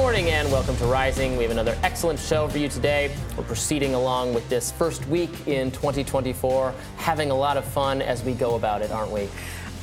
morning and welcome to Rising. We have another excellent show for you today. We're proceeding along with this first week in 2024, having a lot of fun as we go about it, aren't we?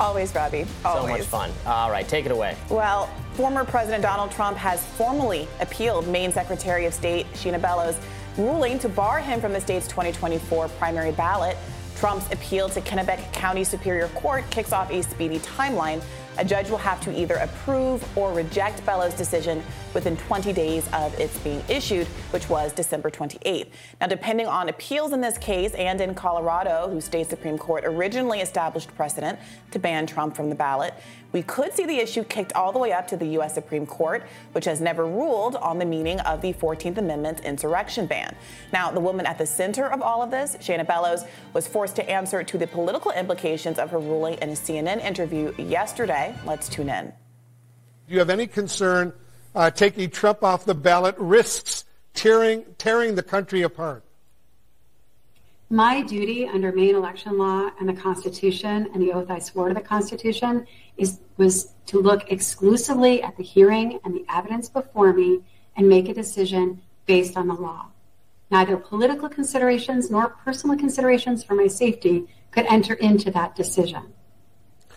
Always, Robbie. Always. So much fun. All right, take it away. Well, former President Donald Trump has formally appealed Maine Secretary of State Shenna Bellows' ruling to bar him from the state's 2024 primary ballot. Trump's appeal to Kennebec County Superior Court kicks off a speedy timeline. A judge will have to either approve or reject Bellows' decision within 20 days of its being issued, which was December 28th. Now, depending on appeals in this case and in Colorado, whose state Supreme Court originally established precedent to ban Trump from the ballot, we could see the issue kicked all the way up to the U.S. Supreme Court, which has never ruled on the meaning of the 14th Amendment's insurrection ban. Now, the woman at the center of all of this, Shenna Bellows, was forced to answer to the political implications of her ruling in a CNN interview yesterday. Let's tune in. Do you have any concern taking Trump off the ballot risks tearing the country apart? My duty under Maine election law and the Constitution and the oath I swore to the Constitution was to look exclusively at the hearing and the evidence before me and make a decision based on the law. Neither political considerations nor personal considerations for my safety could enter into that decision.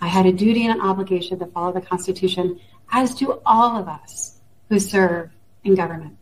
I had a duty and an obligation to follow the Constitution, as do all of us who serve in government.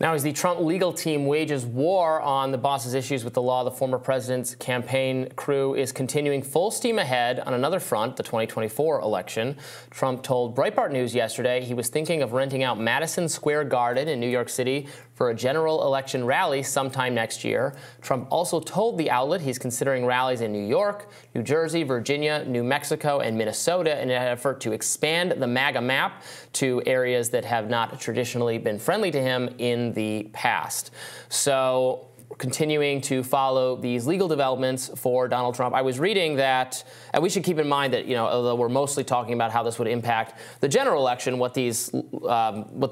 Now, as the Trump legal team wages war on the boss's issues with the law, the former president's campaign crew is continuing full steam ahead on another front, the 2024 election. Trump told Breitbart News yesterday he was thinking of renting out Madison Square Garden in New York City for a general election rally sometime next year. Trump also told the outlet he's considering rallies in New York, New Jersey, Virginia, New Mexico, and Minnesota in an effort to expand the MAGA map to areas that have not traditionally been friendly to him in the past. So, continuing to follow these legal developments for Donald Trump. I was reading that, and we should keep in mind that, you know, although we're mostly talking about how this would impact the general election, what the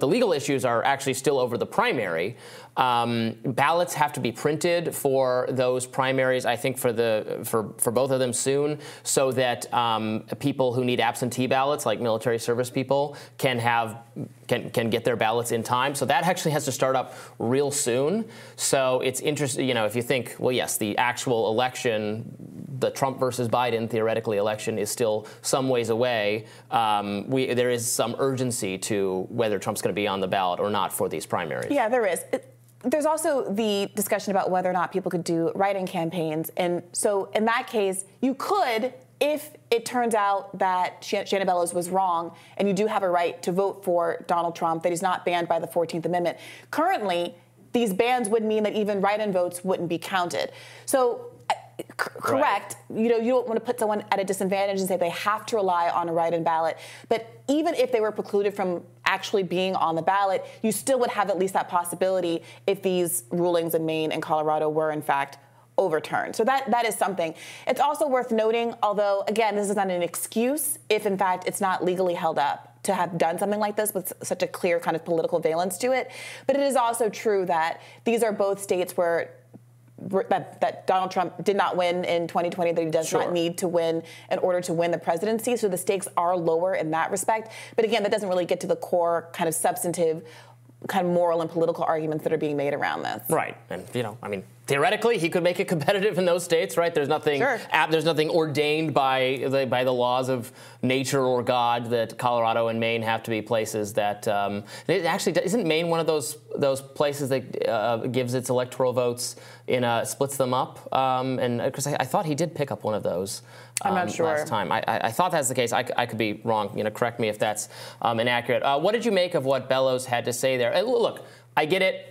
legal issues are actually still over the primary. Ballots have to be printed for those primaries, I think, for both of them soon, so that people who need absentee ballots, like military service people, can get their ballots in time. So that actually has to start up real soon. So it's interesting, you know, if you think, well, yes, the actual election, the Trump versus Biden theoretically election, is still some ways away. There is some urgency to whether Trump's going to be on the ballot or not for these primaries. Yeah, there is. There's also the discussion about whether or not people could do write-in campaigns. And so in that case, you could, if it turns out that Shenna Bellows was wrong and you do have a right to vote for Donald Trump, that he's not banned by the 14th Amendment. Currently, these bans would mean that even write-in votes wouldn't be counted. So correct. Right. You know, you don't want to put someone at a disadvantage and say they have to rely on a write-in ballot. But even if they were precluded from actually being on the ballot, you still would have at least that possibility if these rulings in Maine and Colorado were, in fact, overturned. So that is something. It's also worth noting, although, again, this is not an excuse if, in fact, it's not legally held up to have done something like this with such a clear kind of political valence to it. But it is also true that these are both states where that Donald Trump did not win in 2020, that he does not need to win in order to win the presidency. So the stakes are lower in that respect. But again, that doesn't really get to the core kind of substantive, kind of moral and political arguments that are being made around this. Right. And, you know, I mean, theoretically, he could make it competitive in those states, right? There's nothing there's nothing ordained by the laws of nature or God that Colorado and Maine have to be places that it actually isn't Maine one of those places that gives its electoral votes in splits them up, and because I thought he did pick up one of those. I'm not sure. Last time. I thought that's the case. I could be wrong. You know, correct me if that's inaccurate. What did you make of what Bellows had to say there? Look, I get it.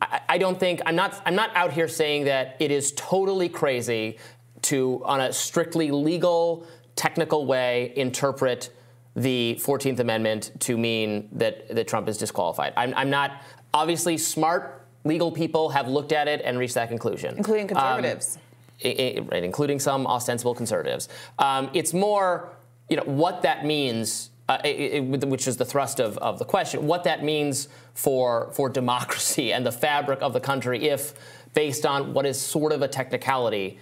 I'm not out here saying that it is totally crazy to, on a strictly legal, technical way, interpret the 14th Amendment to mean that Trump is disqualified. I'm not. Obviously, smart legal people have looked at it and reached that conclusion, including conservatives, including some ostensible conservatives. It's more, you know, what that means. Which is the thrust of the question, what that means for democracy and the fabric of the country if, based on what is sort of a technicality,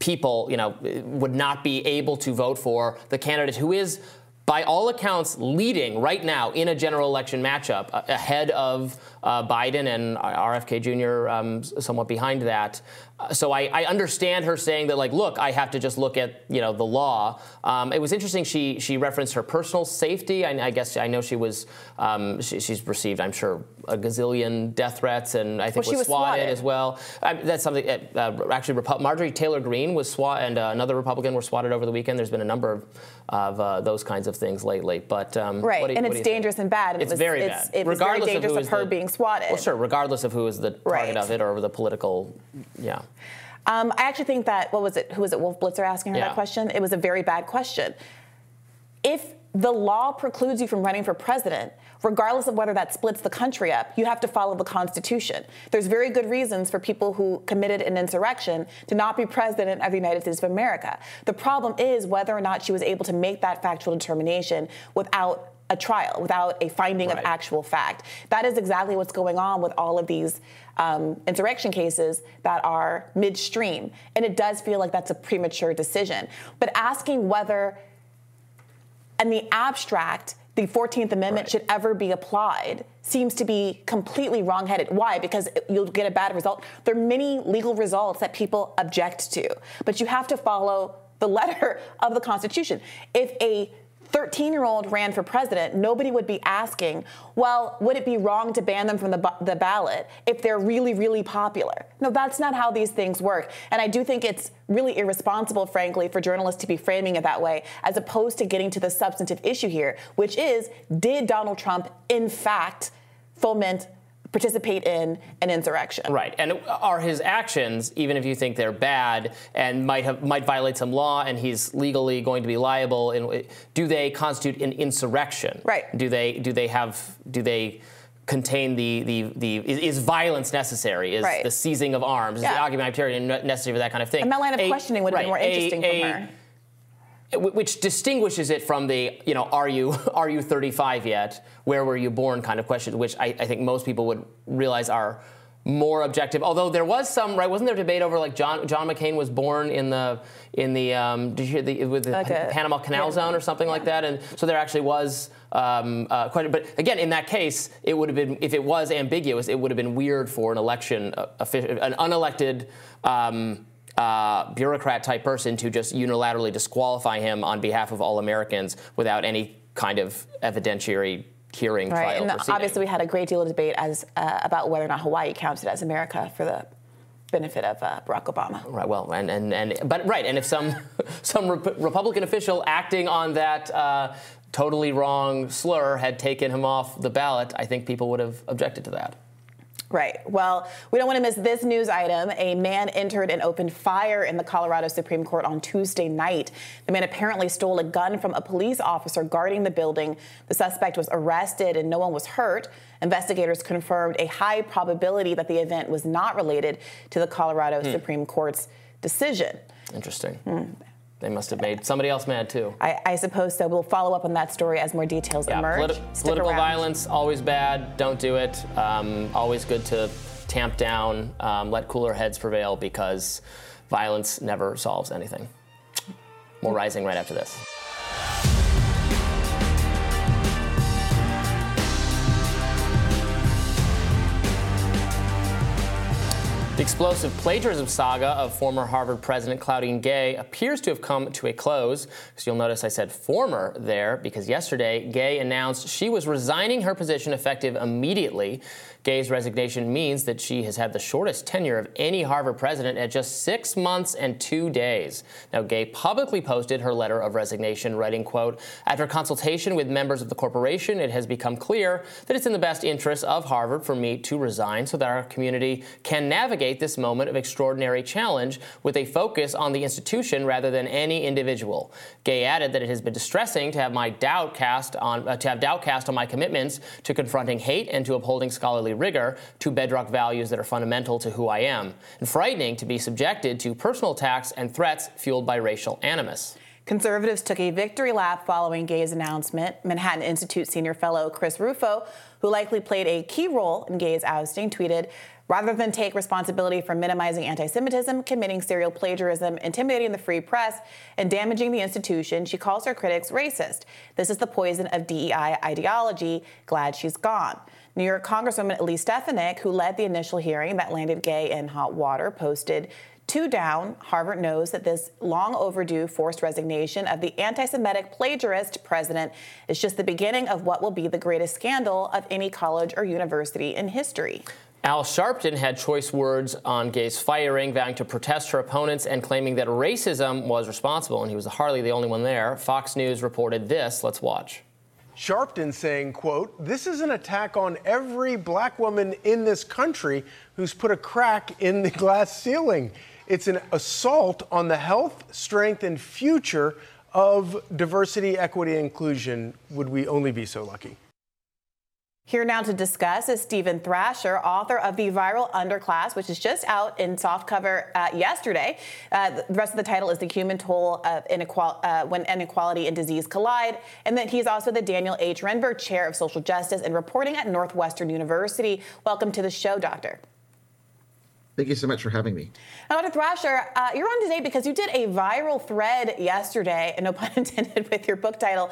people, you know, would not be able to vote for the candidate who is by all accounts, leading right now in a general election matchup, ahead of Biden and RFK Jr., somewhat behind that. So I understand her saying that, like, look, I have to just look at, you know, the law. It was interesting she referenced her personal safety. I guess I know she was she's received, I'm sure, a gazillion death threats, and I think she was swatted as well. That's something that actually Marjorie Taylor Greene was swatted, and another Republican were swatted over the weekend. There's been a number of those kinds of things lately. But right, and it's dangerous and bad. It's very bad. It was very dangerous of her being swatted. Well, sure, regardless of who is the target of it or the political, yeah. I actually think that, what was it, who was it, Wolf Blitzer asking her that question? It was a very bad question. If the law precludes you from running for president, regardless of whether that splits the country up, you have to follow the Constitution. There's very good reasons for people who committed an insurrection to not be president of the United States of America. The problem is whether or not she was able to make that factual determination without a trial, without a finding of actual fact. That is exactly what's going on with all of these insurrection cases that are midstream. And it does feel like that's a premature decision. But asking whether, in the abstract, the 14th Amendment should ever be applied seems to be completely wrongheaded. Why? Because you'll get a bad result. There are many legal results that people object to, but you have to follow the letter of the Constitution. If a 13-year-old ran for president, nobody would be asking, well, would it be wrong to ban them from the ballot if they're really, really popular? No, that's not how these things work. And I do think it's really irresponsible, frankly, for journalists to be framing it that way, as opposed to getting to the substantive issue here, which is, did Donald Trump, in fact, participate in an insurrection? Right, and are his actions, even if you think they're bad and might violate some law, and he's legally going to be liable, and do they constitute an insurrection? Right. Do they contain is violence necessary? Is the seizing of arms, is the argumentarian necessary for that kind of thing? And that line of questioning would have been more interesting from her. Which distinguishes it from the, you know, are you 35 yet? Where were you born kind of question, which I think most people would realize are more objective. Although there was some, wasn't there debate over, like, John McCain was born in the did you hear the Panama Canal Zone or something like that? And so there actually was quite a bit. But again, in that case, it would have been, if it was ambiguous, it would have been weird for an election, an unelected bureaucrat-type person to just unilaterally disqualify him on behalf of all Americans without any kind of evidentiary hearing, trial, and proceeding. Obviously we had a great deal of debate about whether or not Hawaii counted as America for the benefit of Barack Obama. Right. Well, and if some Republican official acting on that totally wrong slur had taken him off the ballot, I think people would have objected to that. Right. Well, we don't want to miss this news item. A man entered and opened fire in the Colorado Supreme Court on Tuesday night. The man apparently stole a gun from a police officer guarding the building. The suspect was arrested and no one was hurt. Investigators confirmed a high probability that the event was not related to the Colorado Supreme Court's decision. Interesting. They must have made somebody else mad, too. I suppose so. We'll follow up on that story as more details emerge. Political violence, always bad. Don't do it. Always good to tamp down, let cooler heads prevail, because violence never solves anything. More Rising right after this. The explosive plagiarism saga of former Harvard president Claudine Gay appears to have come to a close. So you'll notice I said former there, because yesterday Gay announced she was resigning her position effective immediately. Gay's resignation means that she has had the shortest tenure of any Harvard president at just 6 months and 2 days. Now, Gay publicly posted her letter of resignation, writing, quote, "After consultation with members of the corporation, it has become clear that it's in the best interest of Harvard for me to resign so that our community can navigate this moment of extraordinary challenge with a focus on the institution rather than any individual." Gay added that it has been distressing to have doubt cast on my commitments to confronting hate and to upholding scholarly rigor, to bedrock values that are fundamental to who I am, and frightening to be subjected to personal attacks and threats fueled by racial animus. Conservatives took a victory lap following Gay's announcement. Manhattan Institute senior fellow Chris Rufo, who likely played a key role in Gay's ousting, tweeted, "Rather than take responsibility for minimizing anti-Semitism, committing serial plagiarism, intimidating the free press, and damaging the institution, she calls her critics racist. This is the poison of DEI ideology. Glad she's gone." New York Congresswoman Elise Stefanik, who led the initial hearing that landed Gay in hot water, posted, "Two down, Harvard knows that this long overdue forced resignation of the anti-Semitic plagiarist president is just the beginning of what will be the greatest scandal of any college or university in history." Al Sharpton had choice words on Gay's firing, vowing to protest her opponents and claiming that racism was responsible, and he was hardly the only one there. Fox News reported this. Let's watch. Sharpton saying, quote, "This is an attack on every black woman in this country who's put a crack in the glass ceiling. It's an assault on the health, strength, and future of diversity, equity, and inclusion. Would we only be so lucky?" Here now to discuss is Stephen Thrasher, author of The Viral Underclass, which is just out in softcover yesterday. The rest of the title is The Human Toll of When Inequality and Disease Collide. And then he's also the Daniel H. Renberg Chair of Social Justice and Reporting at Northwestern University. Welcome to the show, Doctor. Thank you so much for having me. Now, Dr. Thrasher, you're on today because you did a viral thread yesterday, and no pun intended, with your book title,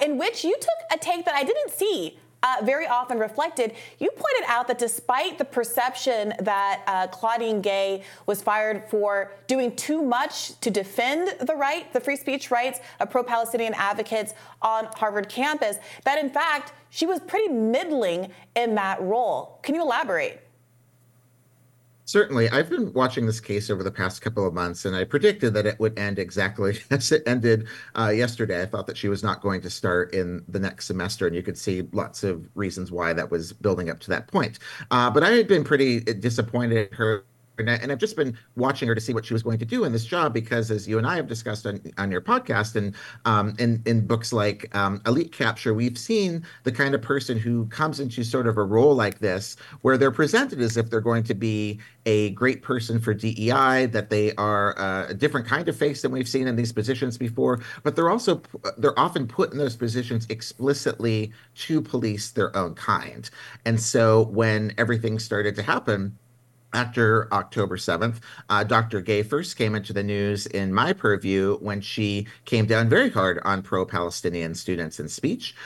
in which you took a take that I didn't see very often reflected. You pointed out that despite the perception that Claudine Gay was fired for doing too much to defend the free speech rights of pro-Palestinian advocates on Harvard campus, that in fact, she was pretty middling in that role. Can you elaborate? Certainly. I've been watching this case over the past couple of months, and I predicted that it would end exactly as it ended yesterday. I thought that she was not going to start in the next semester, and you could see lots of reasons why that was building up to that point. But I had been pretty disappointed in her. And I've just been watching her to see what she was going to do in this job, because as you and I have discussed on your podcast and in books like Elite Capture, we've seen the kind of person who comes into sort of a role like this where they're presented as if they're going to be a great person for DEI, that they are a different kind of face than we've seen in these positions before. But they're often put in those positions explicitly to police their own kind. And so when everything started to happen after October 7th, Dr. Gay first came into the news in my purview when she came down very hard on pro-Palestinian students in speech.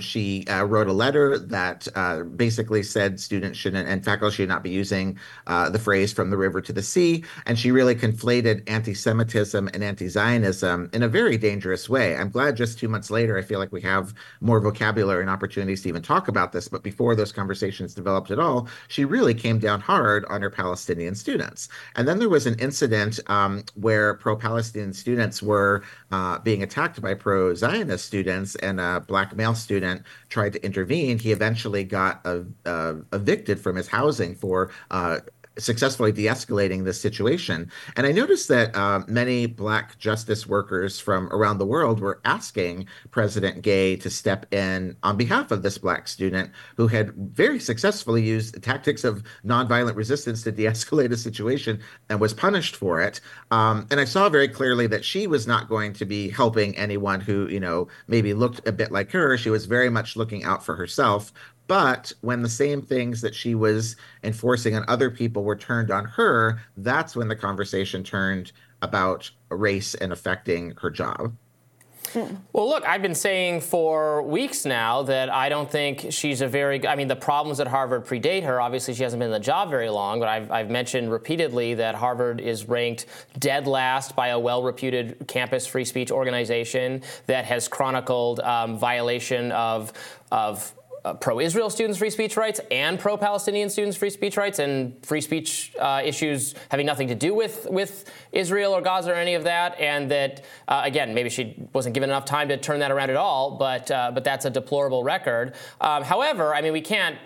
She wrote a letter that basically said students shouldn't and faculty should not be using the phrase "from the river to the sea." And she really conflated anti-Semitism and anti-Zionism in a very dangerous way. I'm glad just 2 months later, I feel like we have more vocabulary and opportunities to even talk about this. But before those conversations developed at all, she really came down hard on her Palestinian students. And then there was an incident where pro-Palestinian students were being attacked by pro-Zionist students, and a black male student tried to intervene. He eventually got evicted from his housing for successfully de-escalating this situation. And I noticed that many black justice workers from around the world were asking President Gay to step in on behalf of this black student who had very successfully used the tactics of nonviolent resistance to de-escalate a situation and was punished for it. And I saw very clearly that she was not going to be helping anyone who, maybe looked a bit like her. She was very much looking out for herself. But when the same things that she was enforcing on other people were turned on her, that's when the conversation turned about race and affecting her job. Well, look, I've been saying for weeks now that I don't think she's the problems at Harvard predate her. Obviously, she hasn't been in the job very long, but I've mentioned repeatedly that Harvard is ranked dead last by a well-reputed campus free speech organization that has chronicled violation of pro-Israel students' free speech rights and pro-Palestinian students' free speech rights, and free speech issues having nothing to do with Israel or Gaza or any of that, and that, again, maybe she wasn't given enough time to turn that around at all, but that's a deplorable record. However, we can't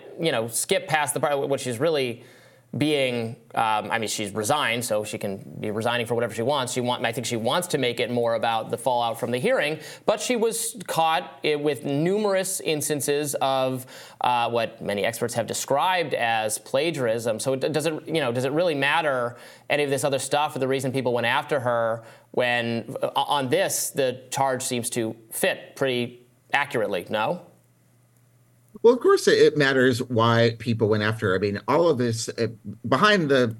skip past the part. What she's really being, I mean, she's resigned, so she can be resigning for whatever she wants. I think she wants to make it more about the fallout from the hearing, but she was caught with numerous instances of what many experts have described as plagiarism. So does it really matter any of this other stuff or the reason people went after her when on this the charge seems to fit pretty accurately? No. Well, of course, it matters why people went after her. I mean, all of this behind the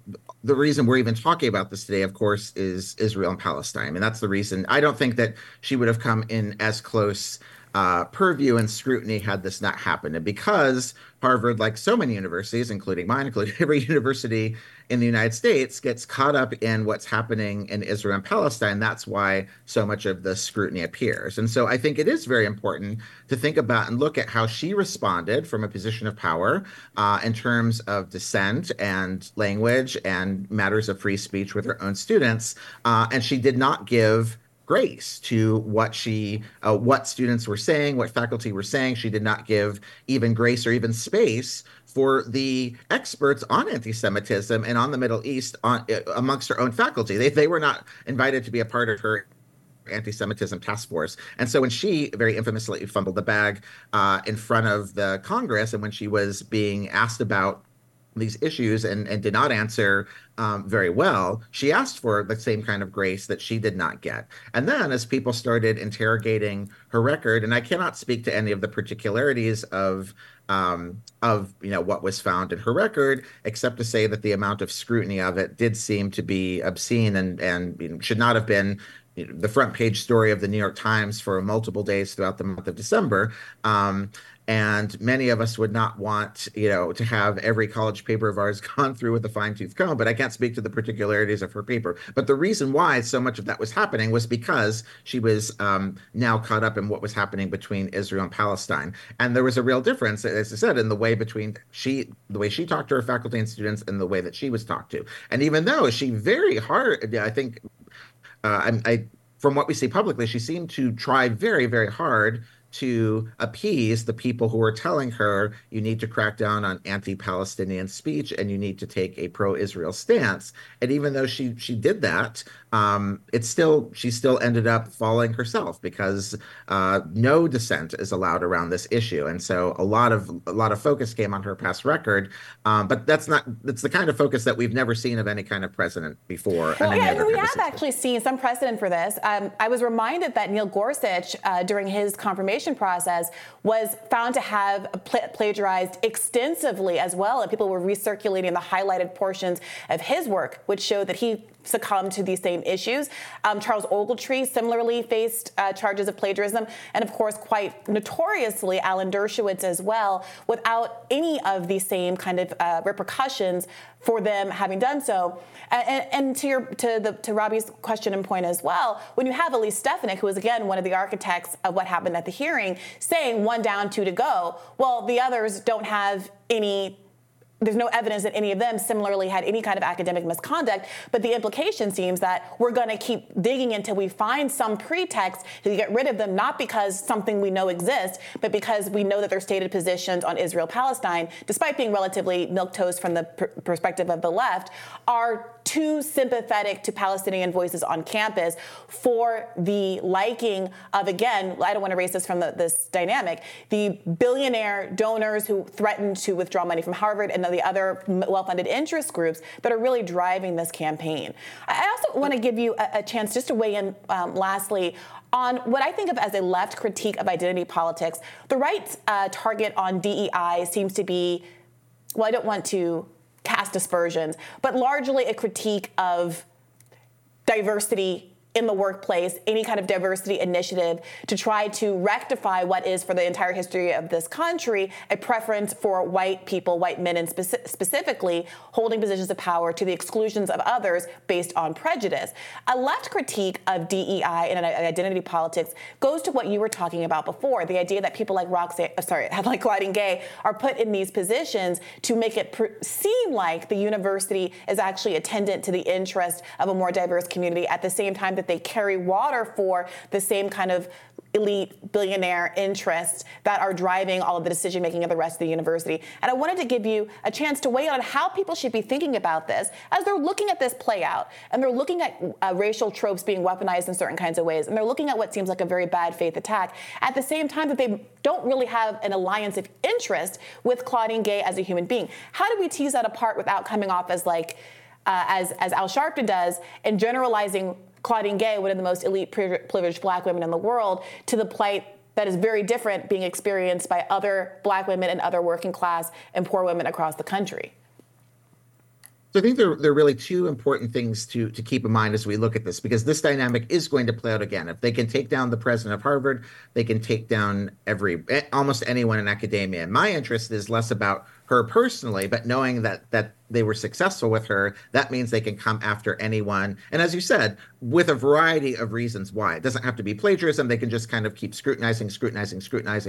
reason we're even talking about this today, of course, is Israel and Palestine. And that's the reason I don't think that she would have come in as close purview and scrutiny had this not happened. And because Harvard, like so many universities, including mine, including every university in the United States, gets caught up in what's happening in Israel and Palestine, that's why so much of the scrutiny appears. And so I think it is very important to think about and look at how she responded from a position of power in terms of dissent and language and matters of free speech with her own students. And she did not give grace to what students were saying, what faculty were saying. She did not give even grace or even space for the experts on anti-Semitism and on the Middle East amongst her own faculty. They were not invited to be a part of her anti-Semitism task force. And so when she very infamously fumbled the bag in front of the Congress, and when she was being asked about these issues and did not answer very well, she asked for the same kind of grace that she did not get. And then as people started interrogating her record, and I cannot speak to any of the particularities of what was found in her record, except to say that the amount of scrutiny of it did seem to be obscene and should not have been the front page story of the New York Times for multiple days throughout the month of December. And many of us would not want, to have every college paper of ours gone through with a fine-tooth comb, but I can't speak to the particularities of her paper. But the reason why so much of that was happening was because she was now caught up in what was happening between Israel and Palestine. And there was a real difference, as I said, in the way between the way she talked to her faculty and students and the way that she was talked to. And even though she very hard, I think, from what we see publicly, she seemed to try very, very hard to appease the people who were telling her, you need to crack down on anti-Palestinian speech and you need to take a pro-Israel stance. And even though she did that, she still ended up falling herself because no dissent is allowed around this issue. And so a lot of focus came on her past record, but that's the kind of focus that we've never seen of any kind of president before. Well, we have actually seen some precedent for this. I was reminded that Neil Gorsuch, during his confirmation process, was found to have plagiarized extensively as well, and people were recirculating the highlighted portions of his work, which showed that he succumbed to these same issues. Charles Ogletree similarly faced charges of plagiarism, and of course, quite notoriously, Alan Dershowitz as well, without any of the same kind of repercussions for them having done so. And to Robbie's question and point as well, when you have Elise Stefanik, who is again one of the architects of what happened at the hearing, saying 1 down, 2 to go, well, the others don't have any. There's no evidence that any of them similarly had any kind of academic misconduct, but the implication seems that we're going to keep digging until we find some pretext to get rid of them, not because something we know exists, but because we know that their stated positions on Israel-Palestine, despite being relatively milquetoast from the perspective of the left, are too sympathetic to Palestinian voices on campus for the liking of, again, I don't want to erase this from this dynamic, the billionaire donors who threatened to withdraw money from Harvard and the other well-funded interest groups that are really driving this campaign. I also want to give you a chance just to weigh in, lastly, on what I think of as a left critique of identity politics. The right's target on DEI seems to be, well, I don't want to cast aspersions, but largely a critique of diversity in the workplace, any kind of diversity initiative to try to rectify what is, for the entire history of this country, a preference for white people, white men, and specifically holding positions of power to the exclusions of others based on prejudice. A left critique of DEI and identity politics goes to what you were talking about before, the idea that people like Claudine Gay are put in these positions to make it seem like the university is actually attendant to the interest of a more diverse community at the same time that they carry water for the same kind of elite billionaire interests that are driving all of the decision-making of the rest of the university. And I wanted to give you a chance to weigh in on how people should be thinking about this as they're looking at this play out, and they're looking at racial tropes being weaponized in certain kinds of ways, and they're looking at what seems like a very bad faith attack, at the same time that they don't really have an alliance of interest with Claudine Gay as a human being. How do we tease that apart without coming off as like, as Al Sharpton does, and generalizing Claudine Gay, one of the most elite privileged black women in the world, to the plight that is very different being experienced by other black women and other working class and poor women across the country? So I think there are really two important things to keep in mind as we look at this, because this dynamic is going to play out again. If they can take down the president of Harvard, they can take down almost anyone in academia. And my interest is less about her personally, but knowing that they were successful with her, that means they can come after anyone. And as you said, with a variety of reasons why. It doesn't have to be plagiarism. They can just kind of keep scrutinizing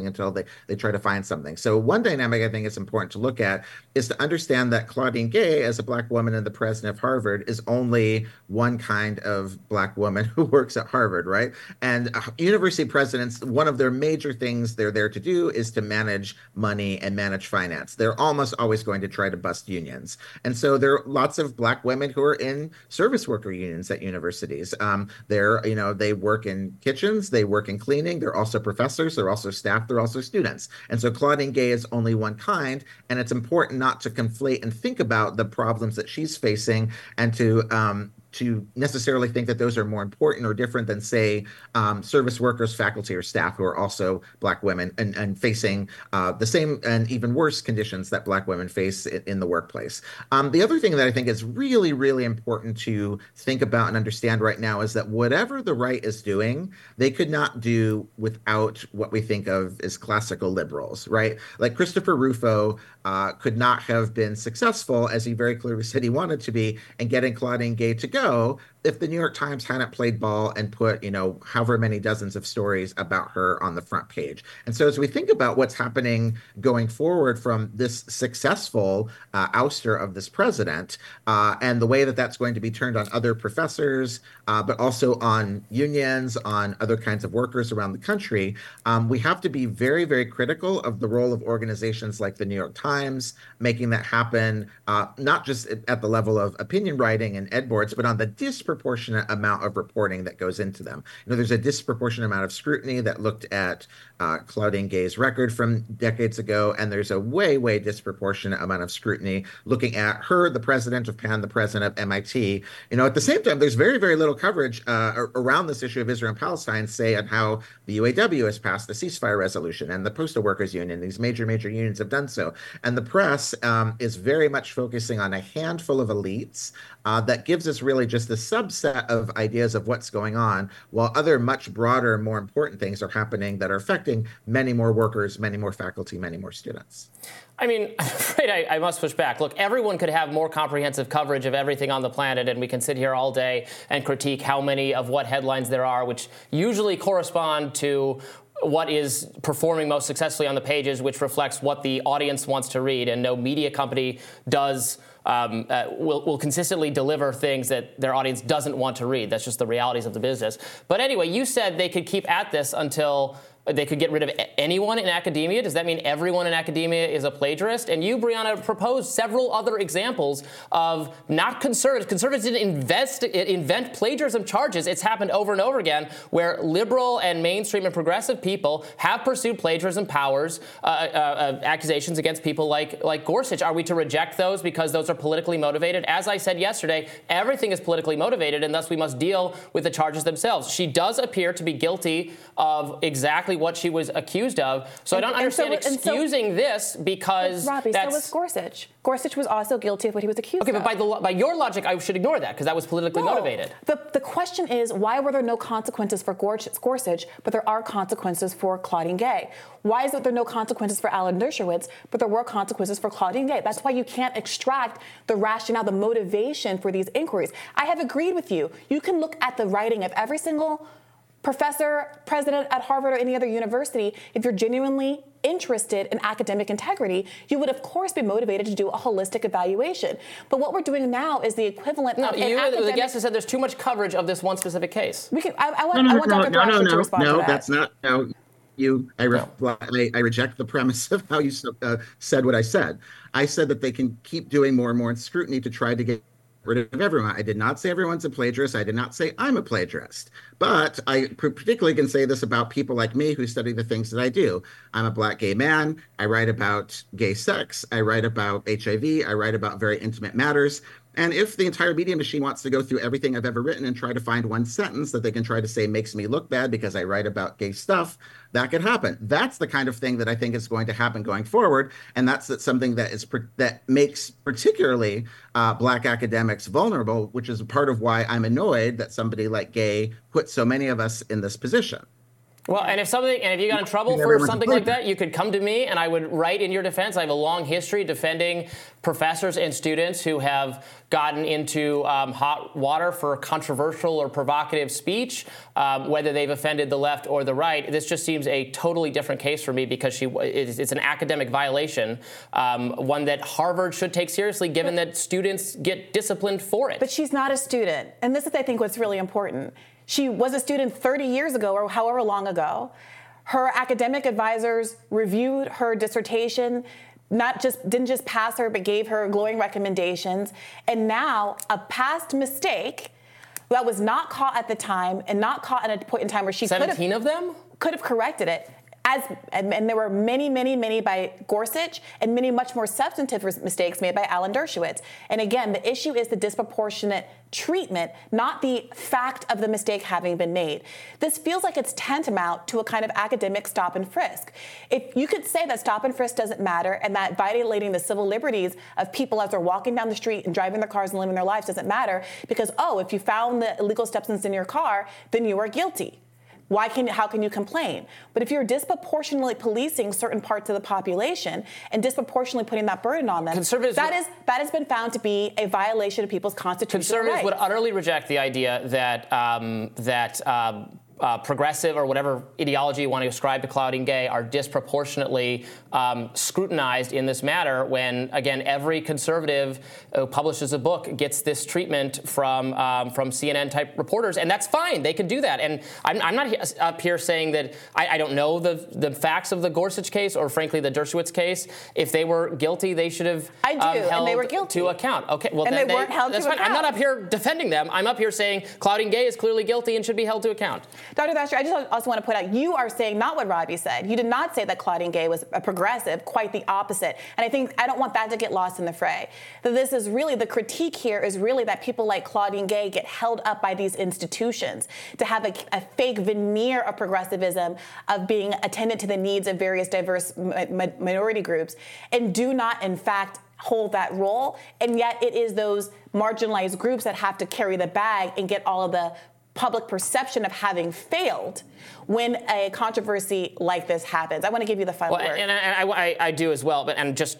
until they try to find something. So one dynamic I think it's important to look at is to understand that Claudine Gay, as a black woman and the president of Harvard, is only one kind of black woman who works at Harvard, right? And university presidents, one of their major things they're there to do is to manage money and manage finance. They're almost always going to try to bust unions. And so there are lots of black women who are in service worker unions at universities. They work in kitchens, they work in cleaning, they're also professors, they're also staff, they're also students. And so Claudine Gay is only one kind, and it's important not to conflate and think about the problems that she's facing and to necessarily think that those are more important or different than, say, service workers, faculty, or staff who are also black women and facing the same and even worse conditions that black women face in the workplace. The other thing that I think is really, really important to think about and understand right now is that whatever the right is doing, they could not do without what we think of as classical liberals, right? Like Christopher Rufo could not have been successful, as he very clearly said he wanted to be, in getting Claudine Gay to go if the New York Times hadn't played ball and put, however many dozens of stories about her on the front page. And so as we think about what's happening going forward from this successful ouster of this president and the way that that's going to be turned on other professors, but also on unions, on other kinds of workers around the country, we have to be very, very critical of the role of organizations like the New York Times, making that happen, not just at the level of opinion writing and ed boards, but on the disproportionate amount of reporting that goes into them. There's a disproportionate amount of scrutiny that looked at Claudine Gay's record from decades ago, and there's a way, way disproportionate amount of scrutiny looking at her, the president of Penn, the president of MIT. At the same time, there's very, very little coverage around this issue of Israel and Palestine, say, on how the UAW has passed the ceasefire resolution and the Postal Workers Union. These major, major unions have done so. And the press is very much focusing on a handful of elites that gives us really just a subset of ideas of what's going on, while other much broader, more important things are happening that are affecting many more workers, many more faculty, many more students. I mean, I'm afraid I must push back. Look, everyone could have more comprehensive coverage of everything on the planet, and we can sit here all day and critique how many of what headlines there are, which usually correspond to what is performing most successfully on the pages, which reflects what the audience wants to read, and no media company does will consistently deliver things that their audience doesn't want to read. That's just the realities of the business. But anyway, you said they could keep at this until they could get rid of anyone in academia. Does that mean everyone in academia is a plagiarist? And you, Brianna, proposed several other examples of not conservatives. Conservatives didn't invent plagiarism charges. It's happened over and over again where liberal and mainstream and progressive people have pursued plagiarism powers, accusations against people like Gorsuch. Are we to reject those because those are politically motivated? As I said yesterday, everything is politically motivated, and thus we must deal with the charges themselves. She does appear to be guilty of exactly what she was accused of. So I don't understand excusing this because Robbie, so was Gorsuch. Gorsuch was also guilty of what he was accused of. Okay, but by your logic, I should ignore that because that was politically motivated. The question is, why were there no consequences for Gorsuch, but there are consequences for Claudine Gay? Why is it there no consequences for Alan Dershowitz, but there were consequences for Claudine Gay? That's why you can't extract the rationale, the motivation for these inquiries. I have agreed with you. You can look at the writing of every single professor, president at Harvard or any other university, if you're genuinely interested in academic integrity, you would of course be motivated to do a holistic evaluation. But what we're doing now is the equivalent of an academic... The guest has said there's too much coverage of this one specific case. We can. I want Dr. Thrasher to respond to that. I reject the premise of how you said what I said. I said that they can keep doing more and more in scrutiny to try to get rid of everyone. I did not say everyone's a plagiarist. I did not say I'm a plagiarist. But I particularly can say this about people like me who study the things that I do. I'm a Black gay man. I write about gay sex. I write about HIV. I write about very intimate matters. And if the entire media machine wants to go through everything I've ever written and try to find one sentence that they can try to say makes me look bad because I write about gay stuff, that could happen. That's the kind of thing that I think is going to happen going forward. And that's something that makes particularly Black academics vulnerable, which is part of why I'm annoyed that somebody like Gay put so many of us in this position. Well, and if you got in trouble for something like that, you could come to me and I would write in your defense. I have a long history defending professors and students who have gotten into hot water for controversial or provocative speech, whether they've offended the left or the right. This just seems a totally different case for me because it's an academic violation, one that Harvard should take seriously, given that students get disciplined for it. But she's not a student. And this is, I think, what's really important. She was a student 30 years ago or however long ago. Her academic advisors reviewed her dissertation, didn't just pass her, but gave her glowing recommendations. And now a past mistake that was not caught at the time and not caught at a point in time where she could have corrected it. And there were many, many, many by Gorsuch and many much more substantive mistakes made by Alan Dershowitz. And again, the issue is the disproportionate treatment, not the fact of the mistake having been made. This feels like it's tantamount to a kind of academic stop and frisk. If you could say that stop and frisk doesn't matter and that violating the civil liberties of people as they're walking down the street and driving their cars and living their lives doesn't matter because, if you found the illegal substance in your car, then you are guilty. How can you complain? But if you're disproportionately policing certain parts of the population and disproportionately putting that burden on them, that has been found to be a violation of people's constitutional rights. Conservatives would utterly reject the idea that progressive or whatever ideology you want to ascribe to Claudine Gay are disproportionately scrutinized in this matter when, again, every conservative who publishes a book gets this treatment from CNN-type reporters, and that's fine. They can do that. And I'm not up here saying that I don't know the facts of the Gorsuch case or, frankly, the Dershowitz case. If they were guilty, they should have held to account. Okay, well, and then they weren't held to account. I'm not up here defending them. I'm up here saying Claudine Gay is clearly guilty and should be held to account. Dr. Thrasher, I just also want to point out, you are saying not what Robbie said. You did not say that Claudine Gay was a progressive, quite the opposite. And I don't want that to get lost in the fray. That this is really, the critique here is really that people like Claudine Gay get held up by these institutions to have a fake veneer of progressivism, of being attendant to the needs of various diverse minority groups, and do not, in fact, hold that role. And yet it is those marginalized groups that have to carry the bag and get all of the public perception of having failed when a controversy like this happens. I want to give you the final word. And I do as well, but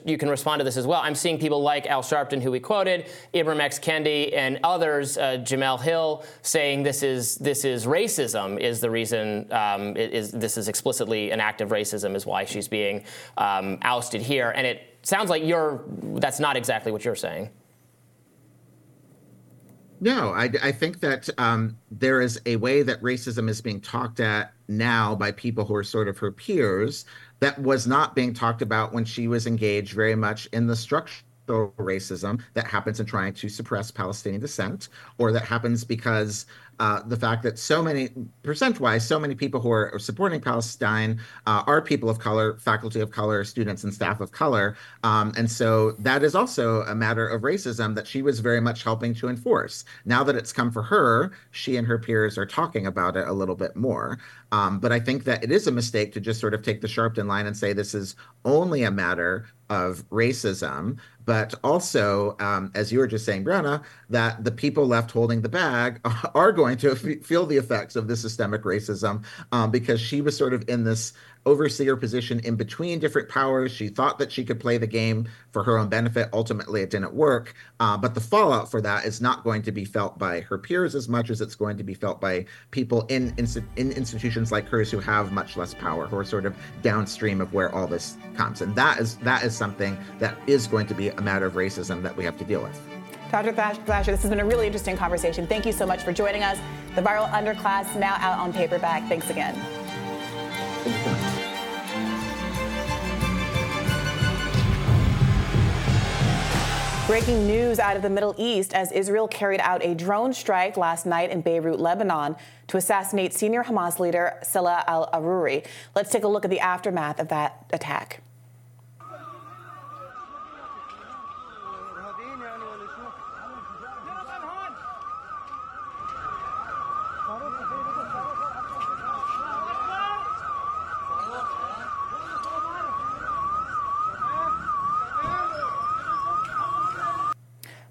you can respond to this as well. I'm seeing people like Al Sharpton, who we quoted, Ibram X. Kendi, and others, Jamel Hill, saying this is racism is the reason, this is explicitly an act of racism is why she's being ousted here. And it sounds like that's not exactly what you're saying. No, I think that there is a way that racism is being talked at now by people who are sort of her peers that was not being talked about when she was engaged very much in the structural racism that happens in trying to suppress Palestinian dissent, or that happens because the fact that so many people who are supporting Palestine are people of color, faculty of color, students and staff of color. And so that is also a matter of racism that she was very much helping to enforce. Now that it's come for her, she and her peers are talking about it a little bit more. But I think that it is a mistake to just sort of take the Sharpton line and say this is only a matter of racism. But also, as you were just saying, Brenna, that the people left holding the bag are going to feel the effects of this systemic racism because she was sort of in this overseer position in between different powers. She thought that she could play the game for her own benefit. Ultimately, it didn't work. But the fallout for that is not going to be felt by her peers as much as it's going to be felt by people in institutions like hers who have much less power, who are sort of downstream of where all this comes. And that is something that is going to be a matter of racism that we have to deal with. Dr. Thrasher, this has been a really interesting conversation. Thank you so much for joining us. The Viral Underclass, now out on paperback. Thanks again. Breaking news out of the Middle East as Israel carried out a drone strike last night in Beirut, Lebanon, to assassinate senior Hamas leader Salah al-Aruri. Let's take a look at the aftermath of that attack.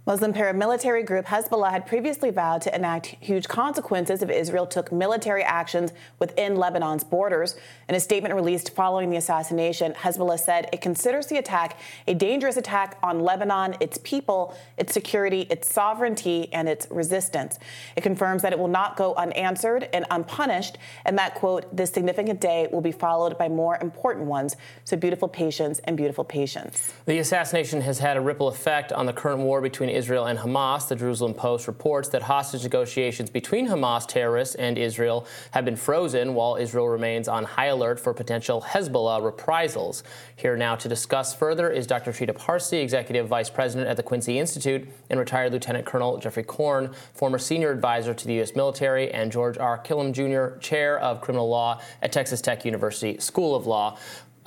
Muslim paramilitary group Hezbollah had previously vowed to enact huge consequences if Israel took military actions within Lebanon's borders. In a statement released following the assassination, Hezbollah said it considers the attack a dangerous attack on Lebanon, its people, its security, its sovereignty, and its resistance. It confirms that it will not go unanswered and unpunished, and that, quote, this significant day will be followed by more important ones. So beautiful patience and beautiful patience. The assassination has had a ripple effect on the current war between Israel and Hamas. The Jerusalem Post reports that hostage negotiations between Hamas terrorists and Israel have been frozen while Israel remains on high alert for potential Hezbollah reprisals. Here now to discuss further is Dr. Trita Parsi, Executive Vice President at the Quincy Institute, and retired Lieutenant Colonel Geoffrey Corn, former senior advisor to the U.S. military, and George R. Killam Jr., Chair of Criminal Law at Texas Tech University School of Law.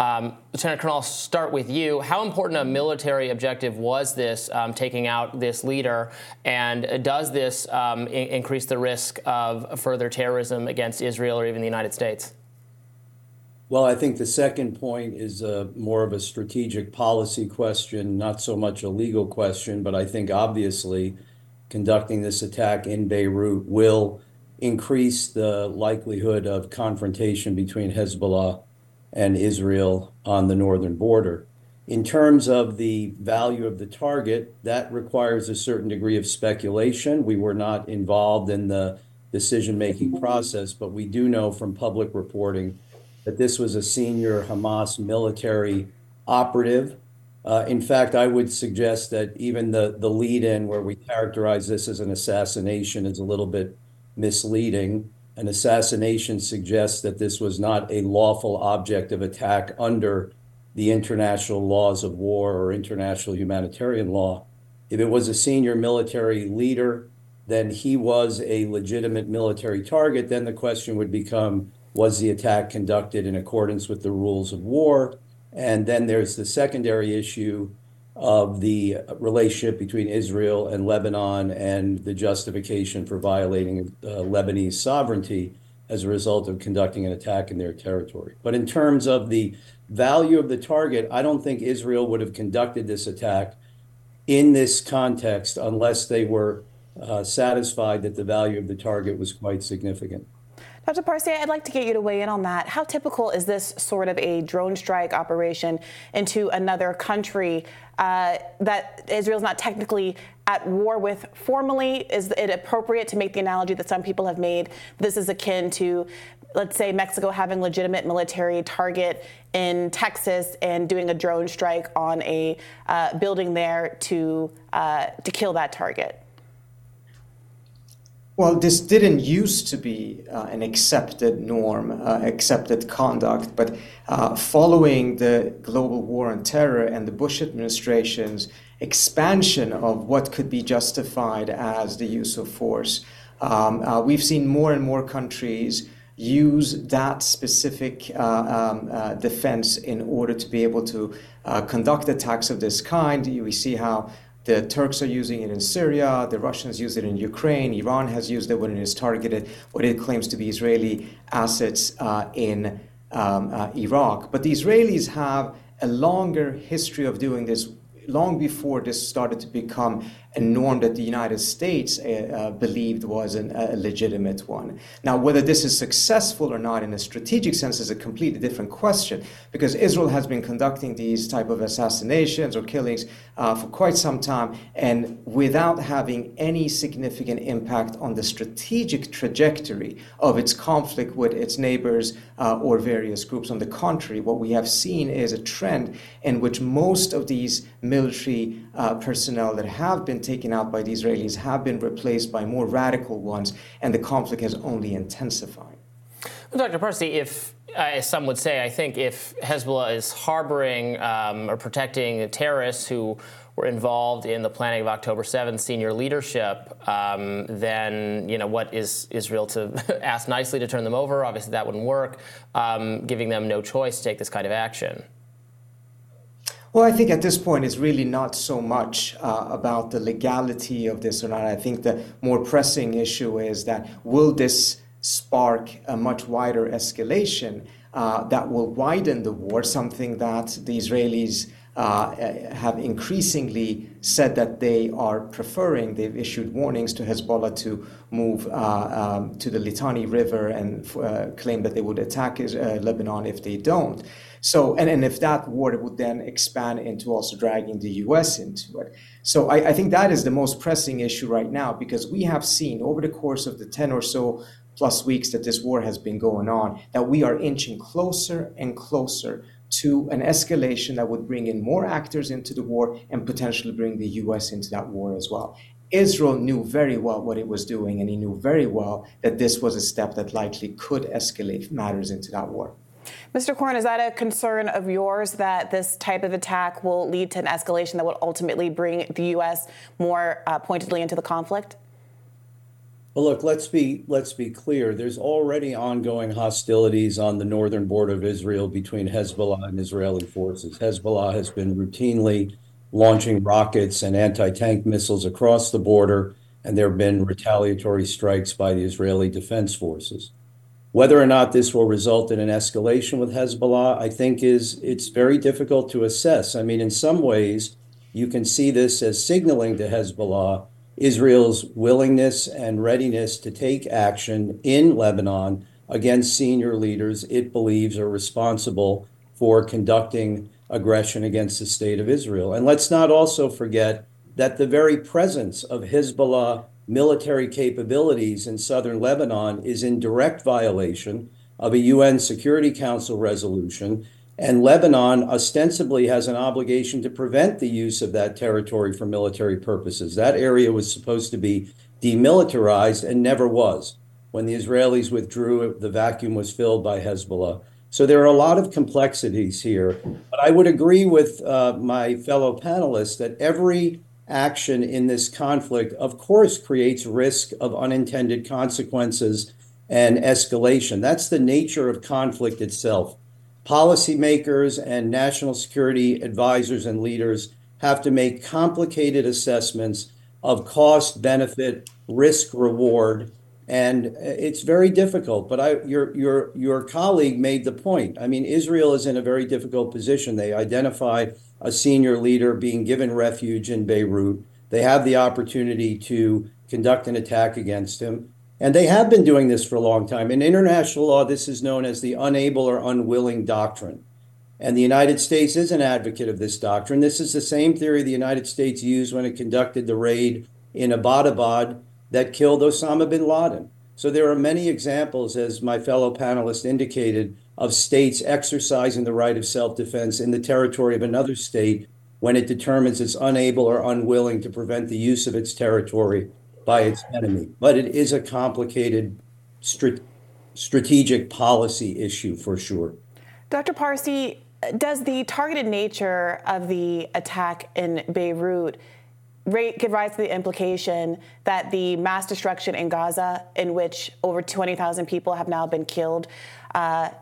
Lieutenant Colonel, I'll start with you. How important a military objective was this, taking out this leader? And does this increase the risk of further terrorism against Israel or even the United States? Well, I think the second point is more of a strategic policy question, not so much a legal question. But I think obviously conducting this attack in Beirut will increase the likelihood of confrontation between Hezbollah and Israel on the northern border. In terms of the value of the target, that requires a certain degree of speculation. We were not involved in the decision-making process, but we do know from public reporting that this was a senior Hamas military operative. In fact, I would suggest that even the lead-in where we characterize this as an assassination is a little bit misleading. An assassination suggests that this was not a lawful object of attack under the international laws of war or international humanitarian law. If it was a senior military leader, then he was a legitimate military target. Then the question would become, was the attack conducted in accordance with the rules of war? And then there's the secondary issue of the relationship between Israel and Lebanon and the justification for violating Lebanese sovereignty as a result of conducting an attack in their territory. But in terms of the value of the target, I don't think Israel would have conducted this attack in this context unless they were satisfied that the value of the target was quite significant. Dr. Parsi, I'd like to get you to weigh in on that. How typical is this sort of a drone strike operation into another country that Israel's not technically at war with formally? Is it appropriate to make the analogy that some people have made? This is akin to, let's say, Mexico having legitimate military target in Texas and doing a drone strike on a building there to kill that target. Well, this didn't used to be an accepted norm, accepted conduct, but following the global war on terror and the Bush administration's expansion of what could be justified as the use of force, we've seen more and more countries use that specific defense in order to be able to conduct attacks of this kind. We see how the Turks are using it in Syria, the Russians use it in Ukraine, Iran has used it when it has targeted what it claims to be Israeli assets in Iraq. But the Israelis have a longer history of doing this long before this started to become a norm that the United States believed was a legitimate one. Now, whether this is successful or not in a strategic sense is a completely different question, because Israel has been conducting these type of assassinations or killings for quite some time, and without having any significant impact on the strategic trajectory of its conflict with its neighbors or various groups. On the contrary, what we have seen is a trend in which most of these military personnel that have been taken out by the Israelis have been replaced by more radical ones, and the conflict has only intensified. Well, Dr. Parsi, if, as some would say, I think if Hezbollah is harboring or protecting terrorists who were involved in the planning of October 7th, senior leadership, then, you know, what is Israel to ask nicely to turn them over? Obviously, that wouldn't work, giving them no choice to take this kind of action. Well, I think at this point, it's really not so much about the legality of this or not. I think the more pressing issue is that will this spark a much wider escalation that will widen the war, something that the Israelis have increasingly said that they are preferring. They've issued warnings to Hezbollah to move to the Litani River and claim that they would attack Lebanon if they don't. So, and if that war would then expand into also dragging the U.S. into it. So I think that is the most pressing issue right now, because we have seen over the course of the 10 or so plus weeks that this war has been going on, that we are inching closer and closer to an escalation that would bring in more actors into the war and potentially bring the U.S. into that war as well. Israel knew very well what it was doing, and he knew very well that this was a step that likely could escalate matters into that war. Mr. Corn, is that a concern of yours, that this type of attack will lead to an escalation that will ultimately bring the U.S. more pointedly into the conflict? Well, look, let's be clear. There's already ongoing hostilities on the northern border of Israel between Hezbollah and Israeli forces. Hezbollah has been routinely launching rockets and anti-tank missiles across the border, and there have been retaliatory strikes by the Israeli Defense Forces. Whether or not this will result in an escalation with Hezbollah, I think it's very difficult to assess. I mean, in some ways, you can see this as signaling to Hezbollah Israel's willingness and readiness to take action in Lebanon against senior leaders it believes are responsible for conducting aggression against the state of Israel. And let's not also forget that the very presence of Hezbollah military capabilities in southern Lebanon is in direct violation of a UN Security Council resolution, and Lebanon ostensibly has an obligation to prevent the use of that territory for military purposes. That area was supposed to be demilitarized and never was. When the Israelis withdrew, the vacuum was filled by Hezbollah. So there are a lot of complexities here. But I would agree with my fellow panelists that every action in this conflict, of course, creates risk of unintended consequences and escalation. That's the nature of conflict itself. Policymakers and national security advisors and leaders have to make complicated assessments of cost, benefit, risk, reward, and it's very difficult. But your colleague made the point. I mean, Israel is in a very difficult position. They identified a senior leader being given refuge in Beirut. They have the opportunity to conduct an attack against him. And they have been doing this for a long time. In international law, this is known as the unable or unwilling doctrine. And the United States is an advocate of this doctrine. This is the same theory the United States used when it conducted the raid in Abbottabad that killed Osama bin Laden. So there are many examples, as my fellow panelists indicated, of states exercising the right of self-defense in the territory of another state when it determines it's unable or unwilling to prevent the use of its territory by its enemy. But it is a complicated strategic policy issue for sure. Dr. Parsi, does the targeted nature of the attack in Beirut give rise to the implication that the mass destruction in Gaza, in which over 20,000 people have now been killed,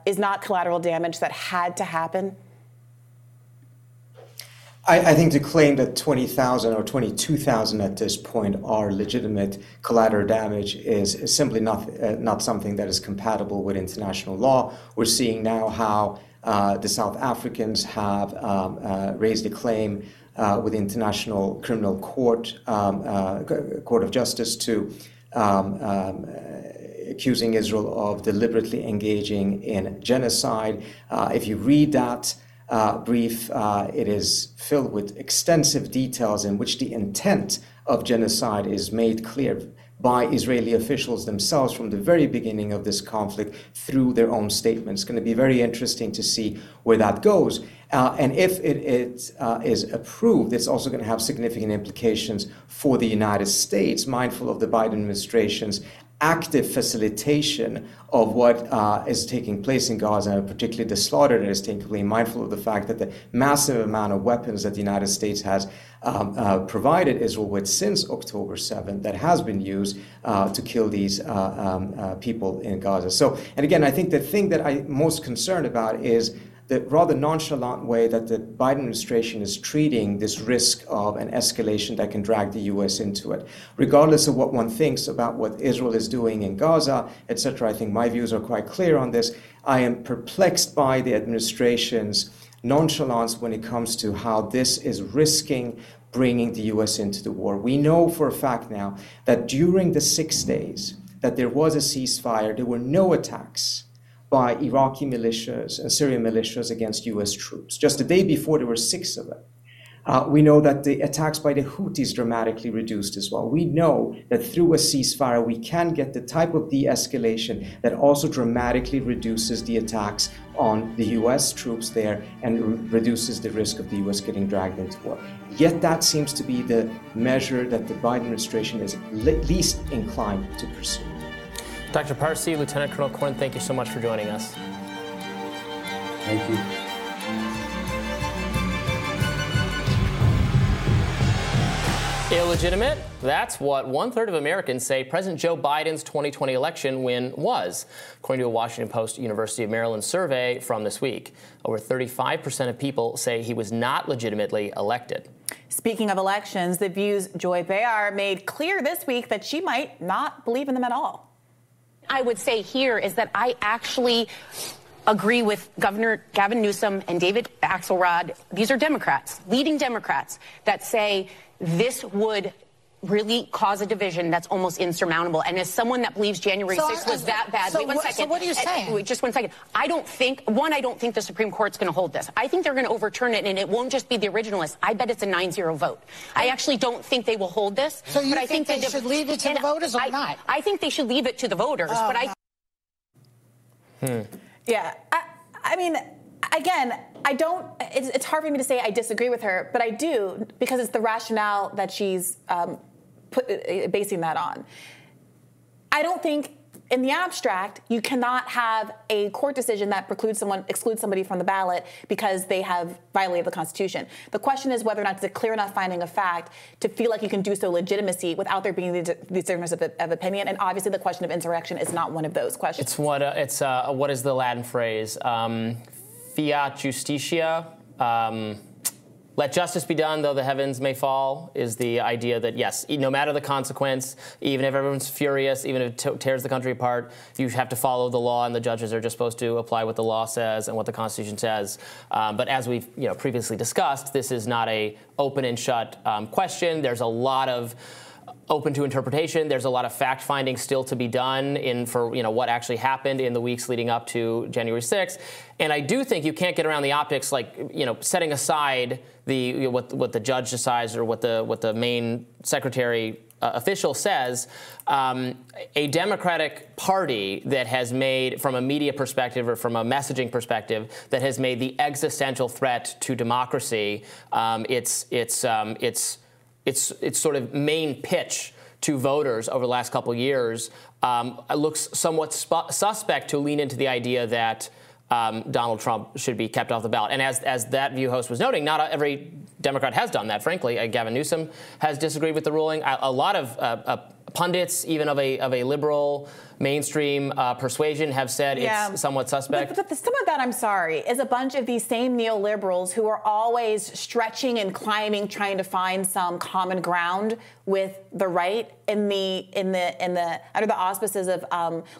is not collateral damage that had to happen? I think the claim that 20,000 or 22,000 at this point are legitimate collateral damage is simply not something that is compatible with international law. We're seeing now how the South Africans have raised a claim with the International Criminal Court, Court of Justice, to accusing Israel of deliberately engaging in genocide. If you read that brief, it is filled with extensive details in which the intent of genocide is made clear by Israeli officials themselves from the very beginning of this conflict through their own statements. It's going to be very interesting to see where that goes. And if it is approved, it's also going to have significant implications for the United States, mindful of the Biden administration's active facilitation of what is taking place in Gaza, and particularly the slaughter that is taking place, mindful of the fact that the massive amount of weapons that the United States has provided Israel with since October 7th that has been used to kill these people in Gaza. So, and again, I think the thing that I'm most concerned about is the rather nonchalant way that the Biden administration is treating this risk of an escalation that can drag the U.S. into it. Regardless of what one thinks about what Israel is doing in Gaza, etc., I think my views are quite clear on this. I am perplexed by the administration's nonchalance when it comes to how this is risking bringing the U.S. into the war. We know for a fact now that during the 6 days that there was a ceasefire, there were no attacks by Iraqi militias and Syrian militias against US troops. Just the day before, there were 6 of them. We know that the attacks by the Houthis dramatically reduced as well. We know that through a ceasefire, we can get the type of de-escalation that also dramatically reduces the attacks on the US troops there and reduces the risk of the US getting dragged into war. Yet that seems to be the measure that the Biden administration is least inclined to pursue. Dr. Parsi, Lieutenant Colonel Corn, thank you so much for joining us. Thank you. Illegitimate? That's what one-third of Americans say President Joe Biden's 2020 election win was, according to a Washington Post University of Maryland survey from this week. Over 35% of people say he was not legitimately elected. Speaking of elections, The View's Joy Behar made clear this week that she might not believe in them at all. I would say here is that I actually agree with Governor Gavin Newsom and David Axelrod. These are Democrats, leading Democrats, that say this would really cause a division that's almost insurmountable. And as someone that believes January 6th was that bad, wait one second. So what are you saying? Wait, just 1 second. I don't think the Supreme Court's going to hold this. I think they're going to overturn it, and it won't just be the originalists. I bet it's a 9-0 vote. I actually don't think they will hold this. So you think they should leave it to the voters or not? I think they should leave it to the voters, Yeah. I mean, again, it's hard for me to say I disagree with her, but I do, because it's the rationale that she's basing that on. I don't think, in the abstract, you cannot have a court decision that excludes somebody from the ballot because they have violated the Constitution. The question is whether or not it's a clear enough finding of fact to feel like you can do so legitimacy without there being these differences of opinion. And obviously, the question of insurrection is not one of those questions. It's what is the Latin phrase? Fiat justitia. Let justice be done, though the heavens may fall, is the idea that, yes, no matter the consequence, even if everyone's furious, even if it tears the country apart, you have to follow the law, and the judges are just supposed to apply what the law says and what the Constitution says. But as we've previously discussed, this is not an open and shut question. There's a lot of open to interpretation. There's a lot of fact-finding still to be done for what actually happened in the weeks leading up to January 6th. And I do think you can't get around the optics, setting aside what the judge decides or what the Maine secretary official says. A Democratic Party that has made, from a media perspective or from a messaging perspective, that has made the existential threat to democracy its sort of main pitch to voters over the last couple of years, looks somewhat suspect to lean into the idea that Donald Trump should be kept off the ballot. And as that View host was noting, not every Democrat has done that, frankly. Gavin Newsom has disagreed with the ruling. A lot of pundits, even of a liberal mainstream persuasion, have said it's somewhat suspect. But some of that, I'm sorry, is a bunch of these same neoliberals who are always stretching and climbing, trying to find some common ground with the right in the under the auspices of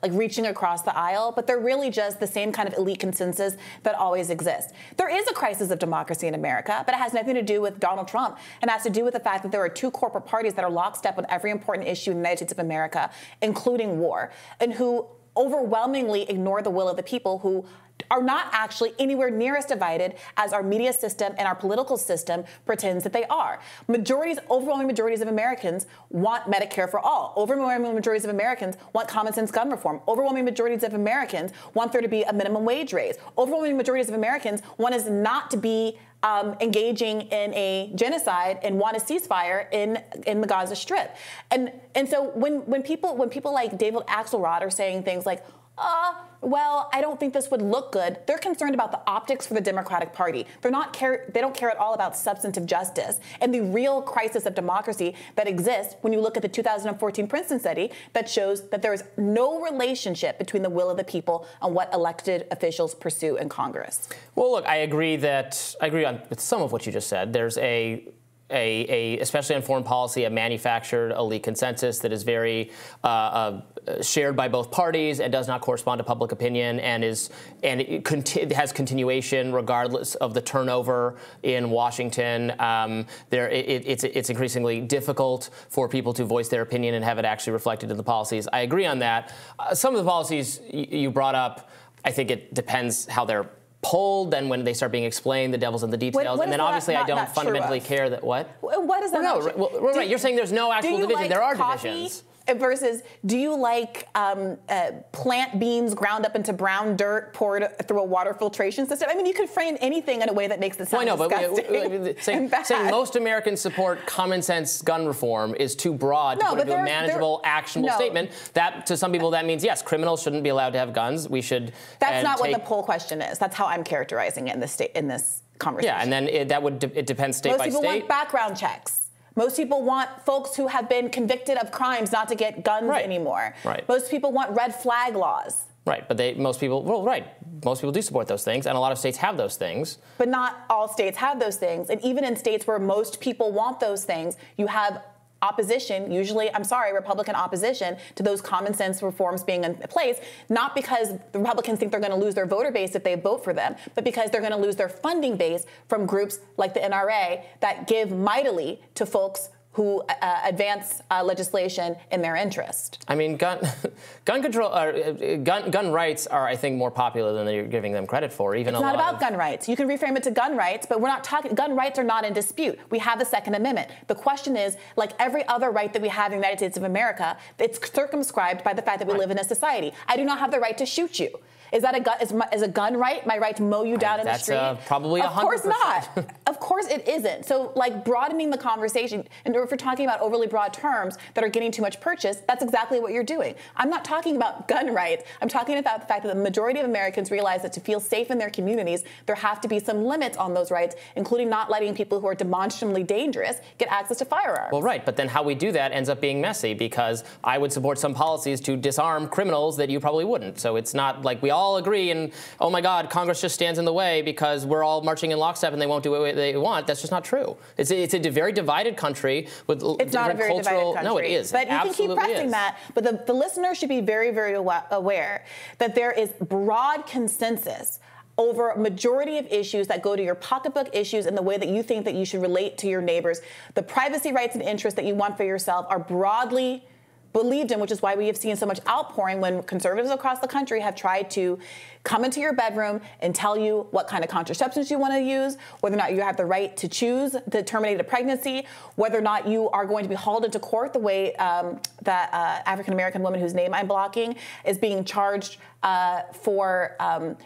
like reaching across the aisle. But they're really just the same kind of elite consensus that always exists. There is a crisis of democracy in America, but it has nothing to do with Donald Trump. It has to do with the fact that there are two corporate parties that are lockstep on every important issue in the United States of America, including war, and who overwhelmingly ignore the will of the people who are not actually anywhere near as divided as our media system and our political system pretends that they are. Majorities, overwhelming majorities of Americans want Medicare for all. Overwhelming majorities of Americans want common sense gun reform. Overwhelming majorities of Americans want there to be a minimum wage raise. Overwhelming majorities of Americans want us not to be engaging in a genocide and want a ceasefire in the Gaza Strip. And so when people like David Axelrod are saying things like, well, I don't think this would look good. They're concerned about the optics for the Democratic Party. They're not they don't care at all about substantive justice and the real crisis of democracy that exists when you look at the 2014 Princeton study that shows that there is no relationship between the will of the people and what elected officials pursue in Congress. Well, look, I agree with some of what you just said. There's especially on foreign policy, a manufactured elite consensus that is very shared by both parties and does not correspond to public opinion, and has continuation regardless of the turnover in Washington. It's increasingly difficult for people to voice their opinion and have it actually reflected in the policies. I agree on that. Some of the policies you brought up, I think it depends how they're pulled, then when they start being explained, the devil's in the details, what and then obviously I don't fundamentally care that what. What is that? Well, right. You're saying there's no actual division. Like there are divisions. Versus, do you like plant beans ground up into brown dirt poured through a water filtration system? I mean, you can frame anything in a way that makes it sound disgusting. Saying most Americans support common sense gun reform is too broad to put into a manageable, actionable statement. That, to some people, that means, yes, criminals shouldn't be allowed to have guns. We should. That's not what the poll question is. That's how I'm characterizing it in this conversation. Yeah, and then it depends state by state. Most people want background checks. Most people want folks who have been convicted of crimes not to get guns anymore. Right. Most people want red flag laws. Right, but most people do support those things, and a lot of states have those things. But not all states have those things, and even in states where most people want those things, you have opposition, usually, I'm sorry, Republican opposition to those common sense reforms being in place, not because the Republicans think they're going to lose their voter base if they vote for them, but because they're going to lose their funding base from groups like the NRA that give mightily to folks who advance legislation in their interest. I mean, gun rights are, I think, more popular than you're giving them credit for. It's not about gun rights. You can reframe it to gun rights, but we're not talking. Gun rights are not in dispute. We have the Second Amendment. The question is, like every other right that we have in the United States of America, it's circumscribed by the fact that we live in a society. I do not have the right to shoot you. Is that a gun? Is a gun right? My right to mow you down in the street? That's probably 100%. Of course not. Of course it isn't. So, like, broadening the conversation, and if we're talking about overly broad terms that are getting too much purchase, that's exactly what you're doing. I'm not talking about gun rights. I'm talking about the fact that the majority of Americans realize that to feel safe in their communities, there have to be some limits on those rights, including not letting people who are demonstrably dangerous get access to firearms. Well, right, but then how we do that ends up being messy, because I would support some policies to disarm criminals that you probably wouldn't. So it's not like we all agree and, oh my God, Congress just stands in the way because we're all marching in lockstep and they won't do what they want. That's just not true. It's a very divided country with it's not a very cultural, divided country. No, it is. But it you can keep pressing that. But the listener should be very, very aware that there is broad consensus over a majority of issues that go to your pocketbook issues and the way that you think that you should relate to your neighbors. The privacy rights and interests that you want for yourself are broadly believed in, which is why we have seen so much outpouring when conservatives across the country have tried to come into your bedroom and tell you what kind of contraceptions you want to use, whether or not you have the right to choose to terminate a pregnancy, whether or not you are going to be hauled into court the way that African-American woman whose name I'm blocking is being charged for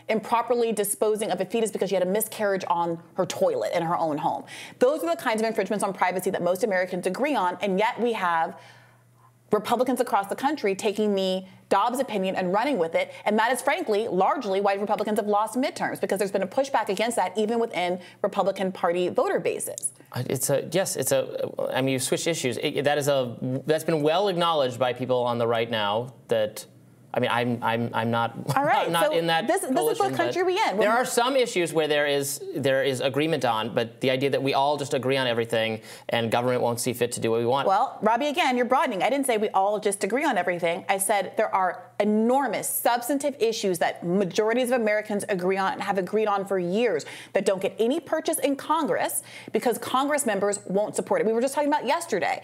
improperly disposing of a fetus because she had a miscarriage on her toilet in her own home. Those are the kinds of infringements on privacy that most Americans agree on, and yet we have Republicans across the country taking the Dobbs opinion and running with it. And that is, frankly, largely why Republicans have lost midterms, because there's been a pushback against that even within Republican Party voter bases. I mean, you switched issues. That's been well acknowledged by people on the right now that— I mean, I'm not, all right, I'm not so in that coalition, is what country we in. There are some issues where there is agreement on, but the idea that we all just agree on everything and government won't see fit to do what we want. Well, Robbie, again, you're broadening. I didn't say we all just agree on everything. I said there are enormous substantive issues that majorities of Americans agree on and have agreed on for years that don't get any purchase in Congress because Congress members won't support it. We were just talking about yesterday,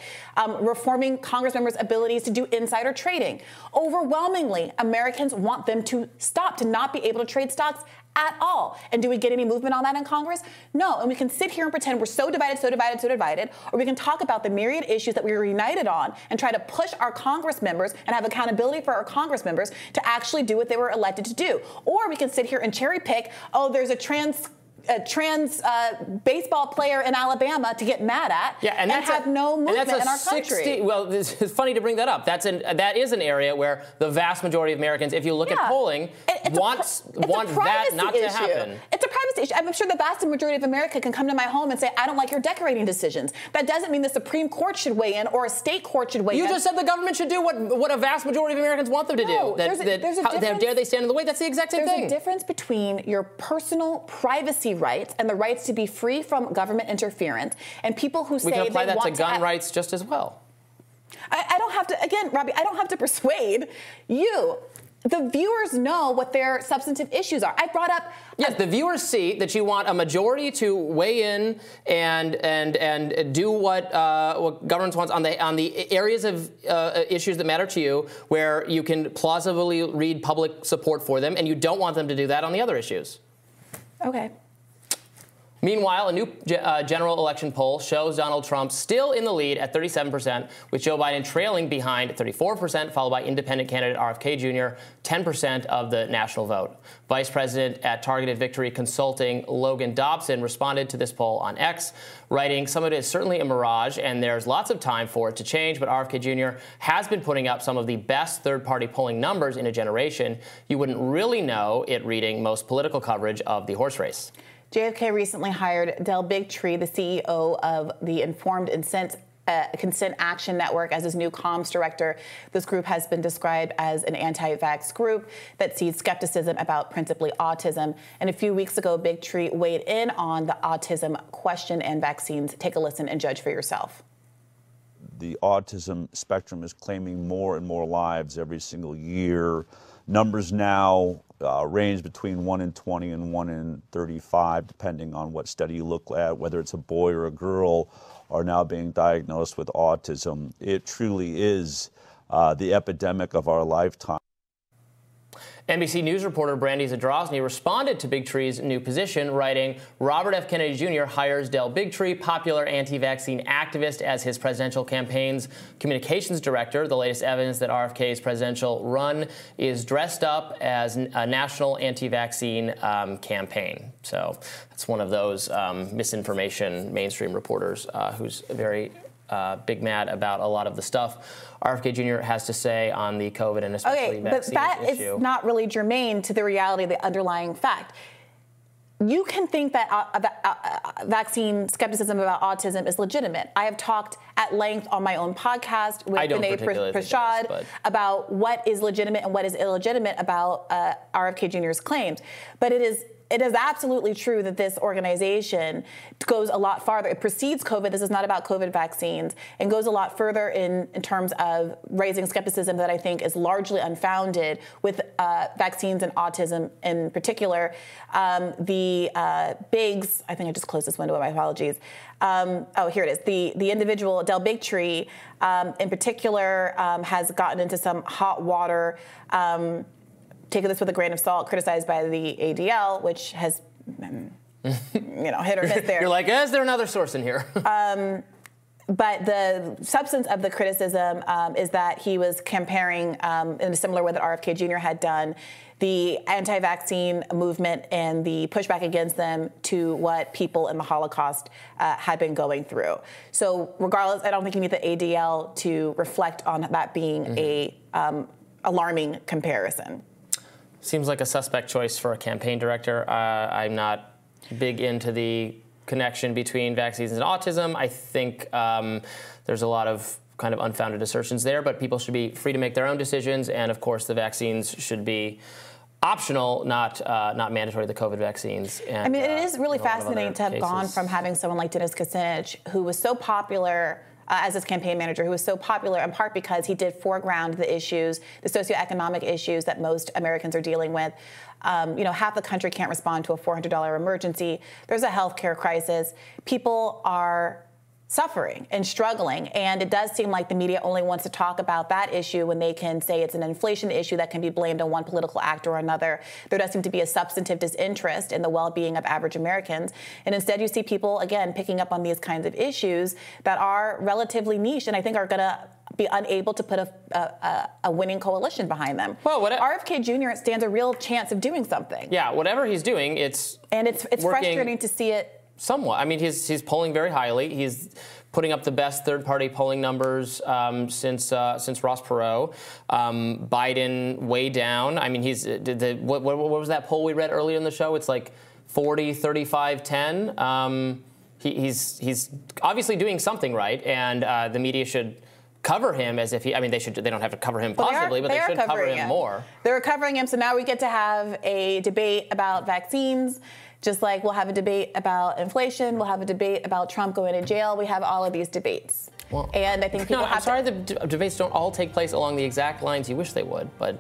reforming Congress members' abilities to do insider trading. Overwhelmingly, Americans want them to stop, to not be able to trade stocks at all. And do we get any movement on that in Congress? No. And we can sit here and pretend we're so divided, or we can talk about the myriad issues that we were united on and try to push our Congress members and have accountability for our Congress members to actually do what they were elected to do. Or we can sit here and cherry pick, oh, there's a trans baseball player in Alabama to get mad at, and have no movement in our country. Well, it's funny to bring that up. That is an area where the vast majority of Americans, if you look at polling, want that not to happen. It's a privacy issue. I'm sure the vast majority of America can come to my home and say, I don't like your decorating decisions. That doesn't mean the Supreme Court should weigh in or a state court should weigh in. You just said the government should do what a vast majority of Americans want them to do. How dare they stand in the way? That's the exact same thing. There's a difference between your personal privacy rights and the rights to be free from government interference, and people who say they want to— We can apply that to gun rights just as well. I don't have to, again, Robbie, I don't have to persuade you. The viewers know what their substantive issues are. I brought up— Yes, the viewers see that you want a majority to weigh in and do what government wants on the areas of issues that matter to you, where you can plausibly read public support for them, and you don't want them to do that on the other issues. Okay. Meanwhile, a new general election poll shows Donald Trump still in the lead at 37%, with Joe Biden trailing behind at 34%, followed by independent candidate RFK Jr., 10% of the national vote. Vice President at Targeted Victory Consulting Logan Dobson responded to this poll on X, writing, "Some of it is certainly a mirage, and there's lots of time for it to change, but RFK Jr. has been putting up some of the best third-party polling numbers in a generation. You wouldn't really know it reading most political coverage of the horse race." JFK recently hired Del Bigtree, the CEO of the Informed Consent Action Network, as his new comms director. This group has been described as an anti-vax group that sees skepticism about principally autism. And a few weeks ago, Bigtree weighed in on the autism question and vaccines. Take a listen and judge for yourself. The autism spectrum is claiming more and more lives every single year. Numbers now range between 1 in 20 and 1 in 35, depending on what study you look at, whether it's a boy or a girl, are now being diagnosed with autism. It truly is the epidemic of our lifetime. NBC News reporter Brandy Zadrozny responded to Bigtree's new position, writing, "Robert F. Kennedy Jr. hires Del Bigtree, popular anti-vaccine activist, as his presidential campaign's communications director. The latest evidence that RFK's presidential run is dressed up as a national anti-vaccine campaign." So that's one of those misinformation mainstream reporters who's very big mad about a lot of the stuff RFK Jr. has to say on the COVID and especially vaccines issue. Okay, but that is not really germane to the reality of the underlying fact. You can think that vaccine skepticism about autism is legitimate. I have talked at length on my own podcast with Vinay Prashad about what is legitimate and what is illegitimate about RFK Jr.'s claims, but it is absolutely true that this organization goes a lot farther. It precedes COVID. This is not about COVID vaccines, and goes a lot further in terms of raising skepticism that I think is largely unfounded with vaccines and autism in particular. The Biggs, I think I just closed this window, my apologies. Here it is. The individual, Del Bigtree, in particular, has gotten into some hot water. Take this with a grain of salt, criticized by the ADL, which has, hit or miss there. You're like, is there another source in here? But the substance of the criticism is that he was comparing, in a similar way that RFK Jr. had done, the anti-vaccine movement and the pushback against them to what people in the Holocaust had been going through. So regardless, I don't think you need the ADL to reflect on that being an alarming comparison. Seems like a suspect choice for a campaign director. I'm not big into the connection between vaccines and autism. I think there's a lot of kind of unfounded assertions there, but people should be free to make their own decisions. And of course, the vaccines should be optional, not mandatory, the COVID vaccines. And, I mean, it is really fascinating to have gone from having someone like Dennis Kucinich, who was so popular as his campaign manager, who was so popular in part because he did foreground the issues, the socioeconomic issues that most Americans are dealing with. You know, half the country can't respond to a $400 emergency. There's a healthcare crisis. People are suffering and struggling, and it does seem like the media only wants to talk about that issue when they can say it's an inflation issue that can be blamed on one political actor or another. There does seem to be a substantive disinterest in the well-being of average Americans, and instead you see people, again, picking up on these kinds of issues that are relatively niche and I think are going to be unable to put a winning coalition behind them. Well, RFK Jr. stands a real chance of doing something. Yeah, whatever he's doing, it's frustrating to see it. Somewhat. I mean, he's polling very highly. He's putting up the best third-party polling numbers since Ross Perot. Biden way down. I mean, what was that poll we read earlier in the show? It's like 40, 35, 10. He's obviously doing something right, and the media should cover him as if he. I mean, they don't have to cover him positively, but they should cover him more. They're covering him, so now we get to have a debate about vaccines. Just like we'll have a debate about inflation, we'll have a debate about Trump going to jail. We have all of these debates, well, and I think people. No, I'm sorry, the debates don't all take place along the exact lines you wish they would, but.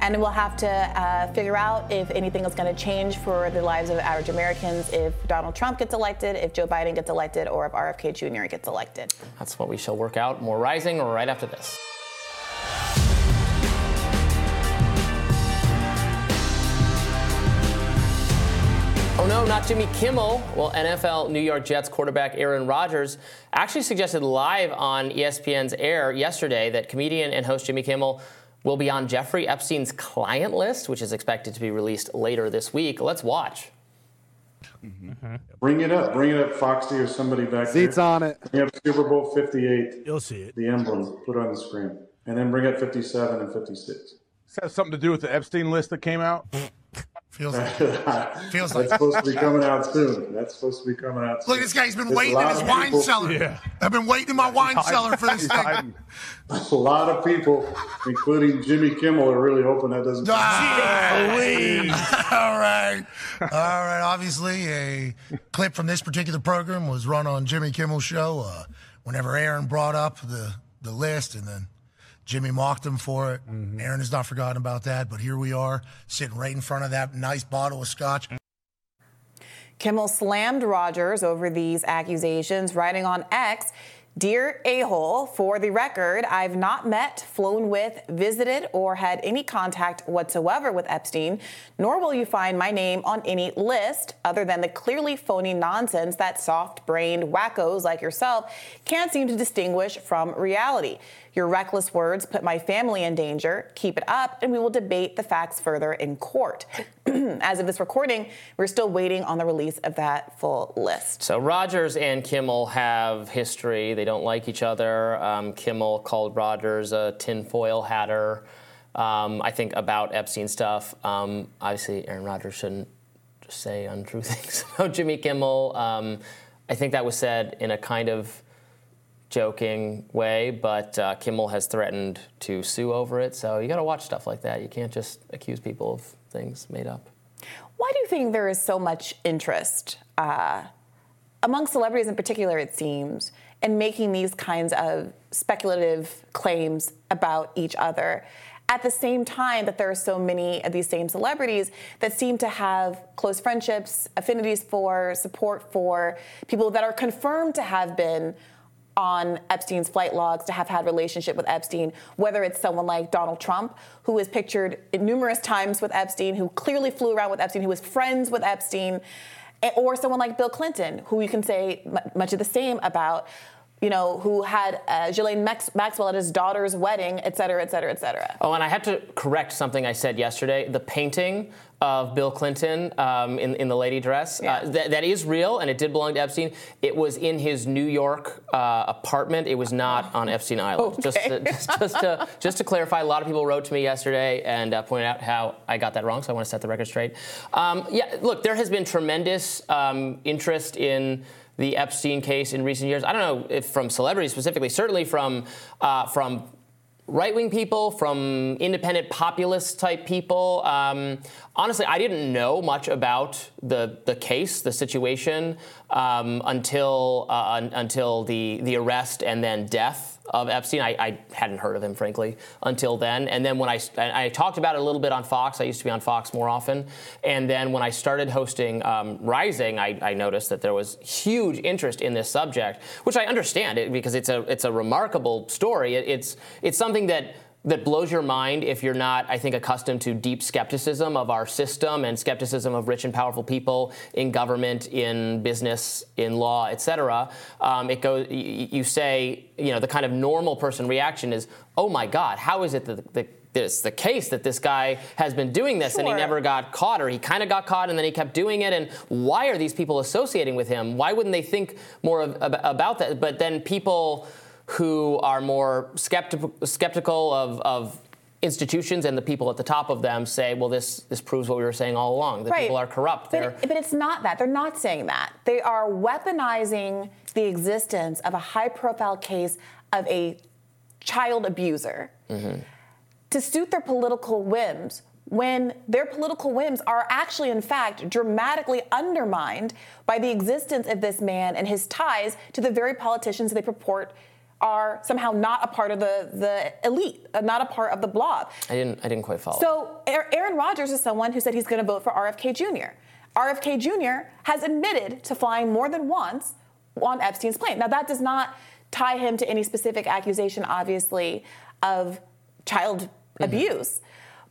And we'll have to figure out if anything is going to change for the lives of average Americans if Donald Trump gets elected, if Joe Biden gets elected, or if RFK Jr. gets elected. That's what we shall work out. More Rising right after this. Oh no, not Jimmy Kimmel. Well, NFL New York Jets quarterback Aaron Rodgers actually suggested live on ESPN's air yesterday that comedian and host Jimmy Kimmel will be on Jeffrey Epstein's client list, which is expected to be released later this week. Let's watch. Mm-hmm. Bring it up, Foxy or somebody back there. Seats on it. Bring up Super Bowl 58. You'll see it. The emblem, put it on the screen. And then bring up 57 and 56. Does that have something to do with the Epstein list that came out? Feels like it. Feels like that's supposed to be coming out soon. That's supposed to be coming out soon. Look, this guy's been waiting in his wine cellar. Yeah. I've been waiting in my wine cellar for this thing. A lot of people, including Jimmy Kimmel, are really hoping that doesn't happen. All right. Obviously, a clip from this particular program was run on Jimmy Kimmel's show whenever Aaron brought up the list, and then Jimmy mocked him for it. Mm-hmm. Aaron has not forgotten about that, but here we are sitting right in front of that nice bottle of scotch. Kimmel slammed Rodgers over these accusations, writing on X, "Dear a-hole, for the record, I've not met, flown with, visited, or had any contact whatsoever with Epstein, nor will you find my name on any list other than the clearly phony nonsense that soft-brained wackos like yourself can't seem to distinguish from reality. Your reckless words put my family in danger. Keep it up, and we will debate the facts further in court." As of this recording, we're still waiting on the release of that full list. So Rodgers and Kimmel have history. They don't like each other. Kimmel called Rodgers a tinfoil hatter, I think, about Epstein stuff. Obviously, Aaron Rodgers shouldn't just say untrue things about Jimmy Kimmel. I think that was said in a kind of joking way, but Kimmel has threatened to sue over it. So you got to watch stuff like that. You can't just accuse people of things made up. Why do you think there is so much interest among celebrities in particular, it seems, in making these kinds of speculative claims about each other, at the same time that there are so many of these same celebrities that seem to have close friendships, affinities for, support for, people that are confirmed to have been on Epstein's flight logs, to have had relationship with Epstein, whether it's someone like Donald Trump, who is pictured numerous times with Epstein, who clearly flew around with Epstein, who was friends with Epstein, or someone like Bill Clinton, who you can say much of the same about. you know, who had Ghislaine Maxwell at his daughter's wedding, et cetera, et cetera, et cetera. Oh, and I had to correct something I said yesterday. The painting of Bill Clinton in the lady dress. Yeah. That is real, and it did belong to Epstein. It was in his New York apartment. It was not on Epstein Island. Okay. Just to clarify, a lot of people wrote to me yesterday and pointed out how I got that wrong, so I want to set the record straight. Yeah, look, there has been tremendous interest in the Epstein case in recent years. I don't know if from celebrities specifically, certainly from right-wing people, from independent populist-type people. Honestly, I didn't know much about the case, the situation, until the arrest and then death of Epstein. I hadn't heard of him, frankly, until then. And then when I talked about it a little bit on Fox. I used to be on Fox more often. And then when I started hosting Rising, I noticed that there was huge interest in this subject, which I understand it because it's a remarkable story. It's something that blows your mind if you're not, I think, accustomed to deep skepticism of our system and skepticism of rich and powerful people in government, in business, in law, et cetera. It goes. You say, you know, the kind of normal person reaction is, "Oh my God, how is it that it's the case that this guy has been doing this and he never got caught, or he kind of got caught and then he kept doing it, and why are these people associating with him? Why wouldn't they think more about that?" But then people who are more skeptical of institutions and the people at the top of them say, well, this proves what we were saying all along, that people are corrupt. But it's not that. They're not saying that. They are weaponizing the existence of a high-profile case of a child abuser to suit their political whims, when their political whims are actually, in fact, dramatically undermined by the existence of this man and his ties to the very politicians they purport are somehow not a part of the elite, not a part of the blob. I didn't quite follow. So Aaron Rodgers is someone who said he's going to vote for RFK Jr. RFK Jr. has admitted to flying more than once on Epstein's plane. Now, that does not tie him to any specific accusation, obviously, of child abuse.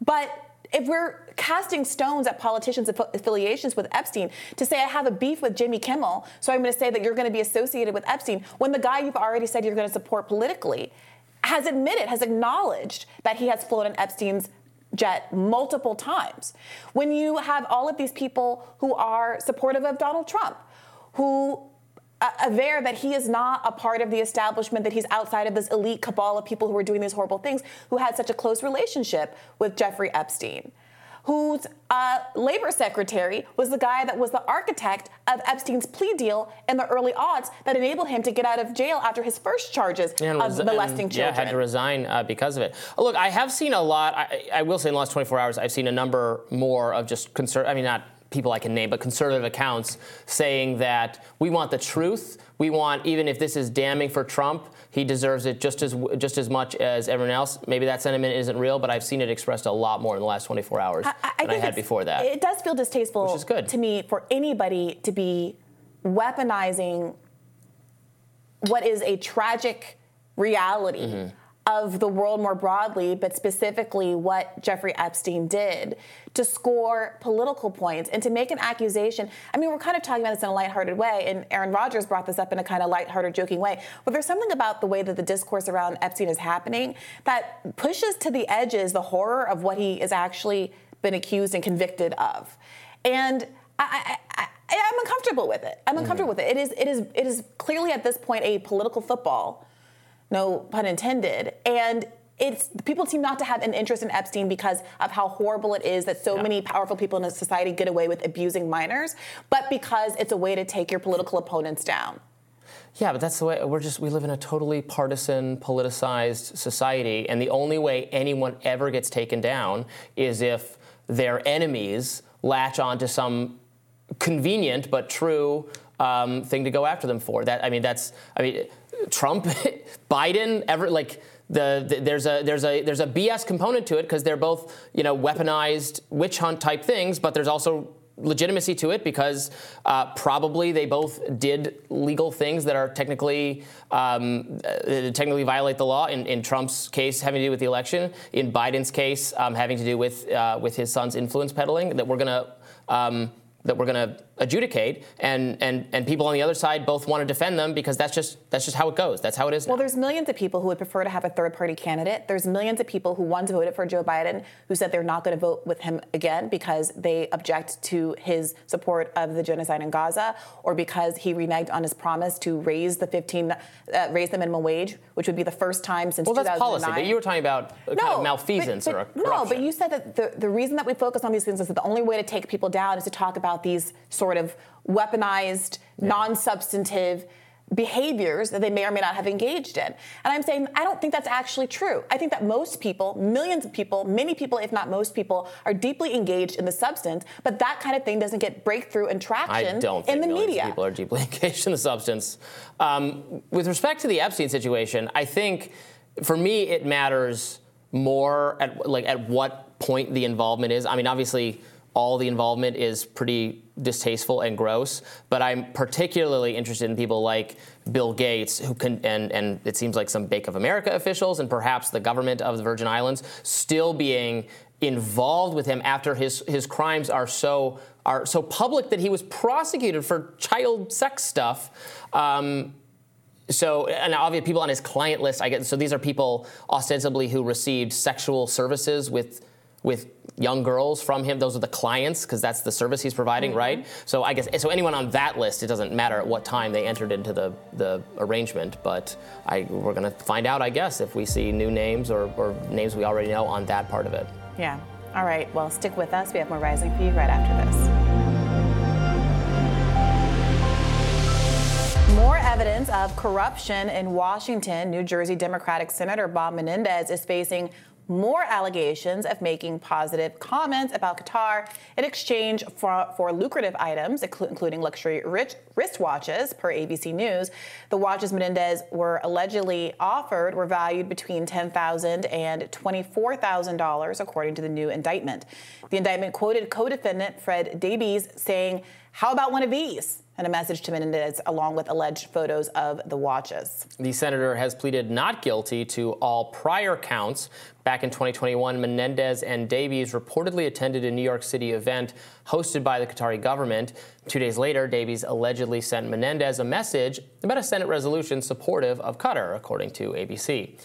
But if we're casting stones at politicians' affiliations with Epstein, to say I have a beef with Jimmy Kimmel, so I'm going to say that you're going to be associated with Epstein, when the guy you've already said you're going to support politically has admitted, has acknowledged that he has flown on Epstein's jet multiple times. When you have all of these people who are supportive of Donald Trump, who aware that he is not a part of the establishment, that he's outside of this elite cabal of people who are doing these horrible things, who had such a close relationship with Jeffrey Epstein, whose labor secretary was the guy that was the architect of Epstein's plea deal in the early aughts that enabled him to get out of jail after his first charges of molesting children. Yeah, had to resign because of it. Look, I have seen a lot. I will say in the last 24 hours, I've seen a number more of just concern. I mean, not people I can name, but conservative accounts saying that we want the truth. We want, even if this is damning for Trump, he deserves it just as much as everyone else. Maybe that sentiment isn't real, but I've seen it expressed a lot more in the last 24 hours than I had before that. It does feel distasteful, which is good, to me, for anybody to be weaponizing what is a tragic reality of the world more broadly, but specifically what Jeffrey Epstein did, to score political points and to make an accusation. I mean, we're kind of talking about this in a lighthearted way, and Aaron Rodgers brought this up in a kind of lighthearted, joking way, but there's something about the way that the discourse around Epstein is happening that pushes to the edges the horror of what he has actually been accused and convicted of. And I'm uncomfortable with it. I'm uncomfortable with it. It is clearly at this point a political football, no pun intended. And it's, people seem not to have an interest in Epstein because of how horrible it is that so many powerful people in society get away with abusing minors, but because it's a way to take your political opponents down. Yeah, but that's the way we live in a totally partisan, politicized society, and the only way anyone ever gets taken down is if their enemies latch onto some convenient but true thing to go after them for. Trump, Biden, there's a BS component to it because they're both, you know, weaponized witch hunt type things, but there's also legitimacy to it because probably they both did legal things that are technically violate the law. In Trump's case, having to do with the election. In Biden's case, having to do with his son's influence peddling. That we're gonna that we're going to adjudicate, and people on the other side both want to defend them because that's just how it goes. That's how it is now. Well, there's millions of people who would prefer to have a third-party candidate. There's millions of people who once voted for Joe Biden who said they're not going to vote with him again because they object to his support of the genocide in Gaza, or because he reneged on his promise to raise the raise the minimum wage, which would be the first time since 2009. Well, that's policy, but you were talking about kind of malfeasance or corruption. No, but you said that the reason that we focus on these things is that the only way to take people down is to talk about these sort of weaponized, non-substantive behaviors that they may or may not have engaged in. And I'm saying I don't think that's actually true. I think that most people, millions of people, many people, if not most people, are deeply engaged in the substance, but that kind of thing doesn't get breakthrough and traction in the media. I don't think millions of people are deeply engaged in the substance. With respect to the Epstein situation, I think, for me, it matters more at what point the involvement is. I mean, obviously, all the involvement is pretty distasteful and gross, but I'm particularly interested in people like Bill Gates, who can, and it seems like some Bank of America officials and perhaps the government of the Virgin Islands still being involved with him after his crimes are so public that he was prosecuted for child sex stuff. So, and obviously people on his client list, I guess, so these are people ostensibly who received sexual services with young girls from him. Those are the clients, because that's the service he's providing, right? So I guess, so anyone on that list, it doesn't matter at what time they entered into the arrangement, but we're going to find out, I guess, if we see new names or names we already know on that part of it. Yeah. All right. Well, stick with us. We have more Rising for you right after this. More evidence of corruption in Washington. New Jersey Democratic Senator Bob Menendez is facing more allegations of making positive comments about Qatar in exchange for lucrative items, including luxury wristwatches, per ABC News. The watches Menendez were allegedly offered were valued between $10,000 and $24,000, according to the new indictment. The indictment quoted co-defendant Fred Davies saying, "How about one of these?" and a message to Menendez, along with alleged photos of the watches. The senator has pleaded not guilty to all prior counts. Back in 2021, Menendez and Davies reportedly attended a New York City event hosted by the Qatari government. 2 days later, Davies allegedly sent Menendez a message about a Senate resolution supportive of Qatar, according to ABC.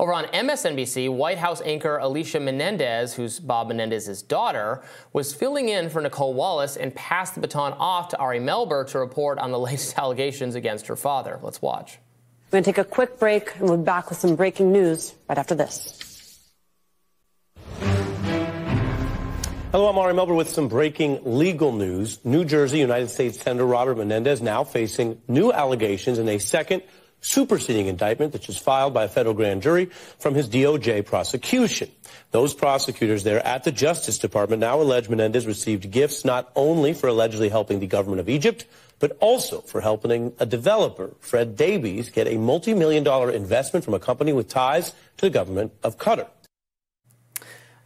Over on MSNBC, White House anchor Alicia Menendez, who's Bob Menendez's daughter, was filling in for Nicole Wallace and passed the baton off to Ari Melber to report on the latest allegations against her father. Let's watch. We're going to take a quick break, and we'll be back with some breaking news right after this. Hello, I'm Ari Melber with some breaking legal news. New Jersey United States Senator Robert Menendez now facing new allegations in a second superseding indictment that was filed by a federal grand jury from his DOJ prosecution. Those prosecutors there at the Justice Department now allege Menendez received gifts not only for allegedly helping the government of Egypt, but also for helping a developer, Fred Davies, get a multi-million-dollar investment from a company with ties to the government of Qatar.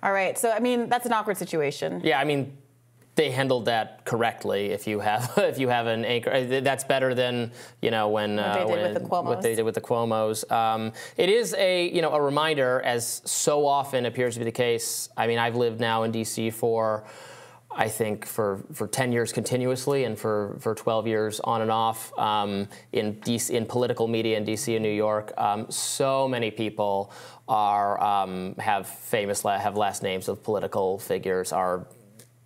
All right. So, I mean, that's an awkward situation. Yeah, I mean, they handled that correctly. If you have an anchor, that's better than what they did with the Cuomos. It is a reminder, as so often appears to be the case. I mean, I've lived now in D.C. for 10 years continuously, and for 12 years on and off in political media in D.C. and New York. So many people have last names of political figures, are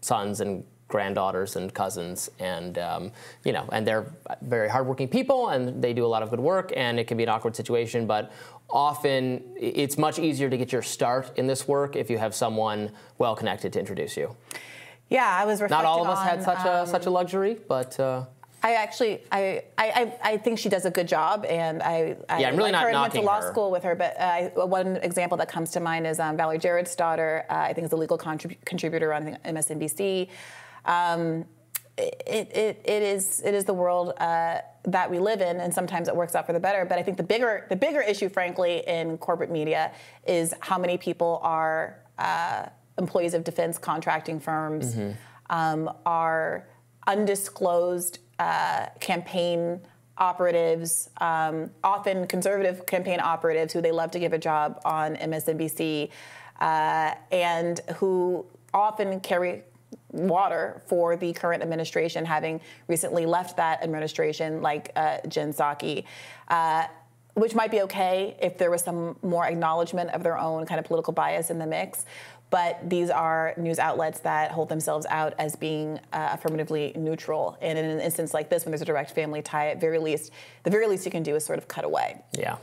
sons and granddaughters and cousins, and and they're very hardworking people, and they do a lot of good work, and it can be an awkward situation, but often it's much easier to get your start in this work if you have someone well-connected to introduce you. Yeah, I was reflecting on... Not all of us had such a luxury, but... I think she does a good job, and I went to law school with her, but one example that comes to mind is Valerie Jarrett's daughter, I think is a legal contributor on MSNBC. It is the world that we live in, and sometimes it works out for the better. But I think the bigger issue, frankly, in corporate media is how many people are employees of defense contracting firms, are undisclosed campaign operatives, often conservative campaign operatives who they love to give a job on MSNBC, and who often carry water for the current administration, having recently left that administration, like Jen Psaki, which might be okay if there was some more acknowledgement of their own kind of political bias in the mix. But these are news outlets that hold themselves out as being affirmatively neutral. And in an instance like this, when there's a direct family tie, at very least, the very least you can do is sort of cut away. Yeah.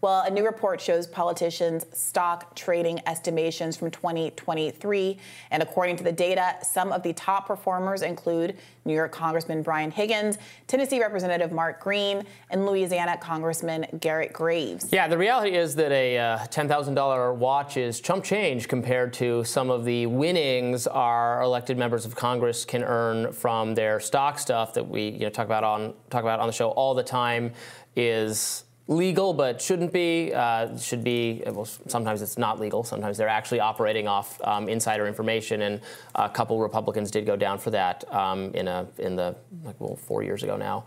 Well, a new report shows politicians' stock trading estimations from 2023. And according to the data, some of the top performers include New York Congressman Brian Higgins, Tennessee Representative Mark Green, and Louisiana Congressman Garrett Graves. Yeah, the reality is that a $10,000 watch is chump change compared to some of the winnings our elected members of Congress can earn from their stock stuff that we talk about on the show all the time is legal, but shouldn't be. Should be. Well, sometimes it's not legal. Sometimes they're actually operating off insider information, and a couple Republicans did go down for that in 4 years ago now.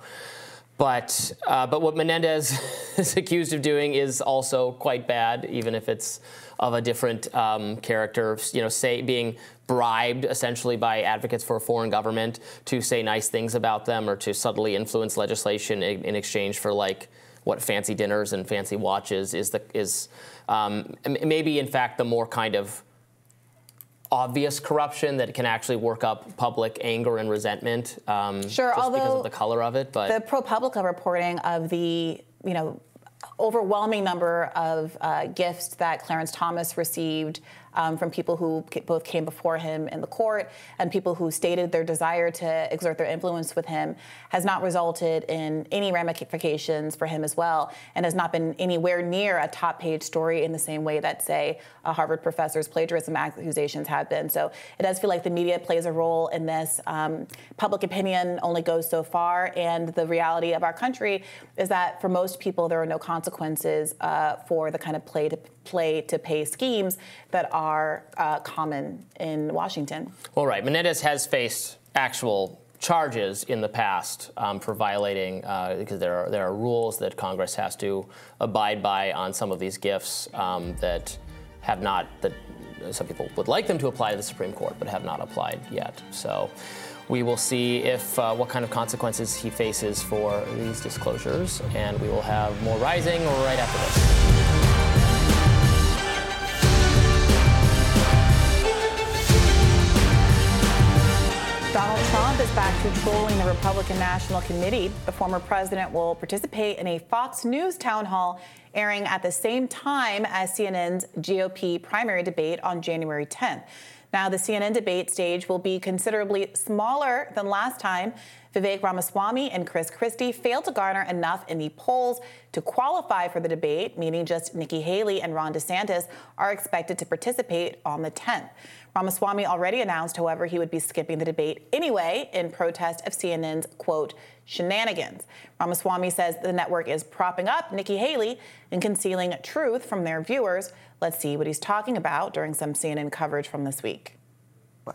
But what Menendez is accused of doing is also quite bad, even if it's of a different character. You know, say being bribed essentially by advocates for a foreign government to say nice things about them, or to subtly influence legislation in exchange for like, what fancy dinners and fancy watches is maybe, in fact, the more kind of obvious corruption that can actually work up public anger and resentment, just because of the color of it. But the ProPublica reporting of the, overwhelming number of gifts that Clarence Thomas received from people who both came before him in the court and people who stated their desire to exert their influence with him has not resulted in any ramifications for him as well, and has not been anywhere near a top-page story in the same way that, say, a Harvard professor's plagiarism accusations have been. So it does feel like the media plays a role in this. Public opinion only goes so far, and the reality of our country is that for most people there are no consequences for the kind of play-to-pay schemes that are common in Washington. Well, right. Menendez has faced actual charges in the past for violating, because there are rules that Congress has to abide by on some of these gifts that some people would like them to apply to the Supreme Court, but have not applied yet. So we will see if what kind of consequences he faces for these disclosures, and we will have more Rising right after this. Donald Trump is back to trolling the Republican National Committee. The former president will participate in a Fox News town hall airing at the same time as CNN's GOP primary debate on January 10th. Now, the CNN debate stage will be considerably smaller than last time. Vivek Ramaswamy and Chris Christie failed to garner enough in the polls to qualify for the debate, meaning just Nikki Haley and Ron DeSantis are expected to participate on the 10th. Ramaswamy already announced, however, he would be skipping the debate anyway in protest of CNN's, quote, shenanigans. Ramaswamy says the network is propping up Nikki Haley and concealing truth from their viewers. Let's see what he's talking about during some CNN coverage from this week.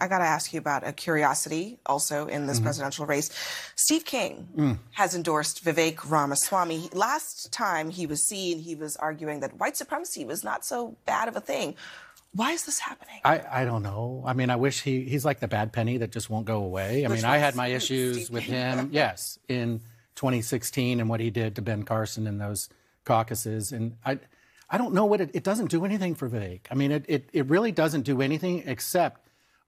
I got to ask you about a curiosity also in this presidential race. Steve King has endorsed Vivek Ramaswamy. Last time he was seen, he was arguing that white supremacy was not so bad of a thing. Why is this happening? I don't know. I mean, I wish he's like the bad penny that just won't go away. Which I had my issues with him, yes, in 2016 and what he did to Ben Carson in those caucuses. And I don't know what it doesn't do anything for Vivek. I mean, it really doesn't do anything except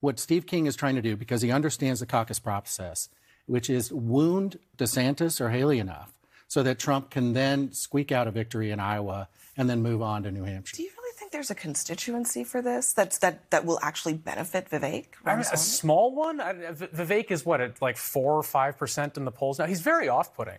what Steve King is trying to do, because he understands the caucus process, which is wound DeSantis or Haley enough so that Trump can then squeak out a victory in Iowa and then move on to New Hampshire. Do you really think there's a constituency for this that will actually benefit Vivek? A small one? Vivek is what, at like 4 or 5% in the polls now? He's very off-putting.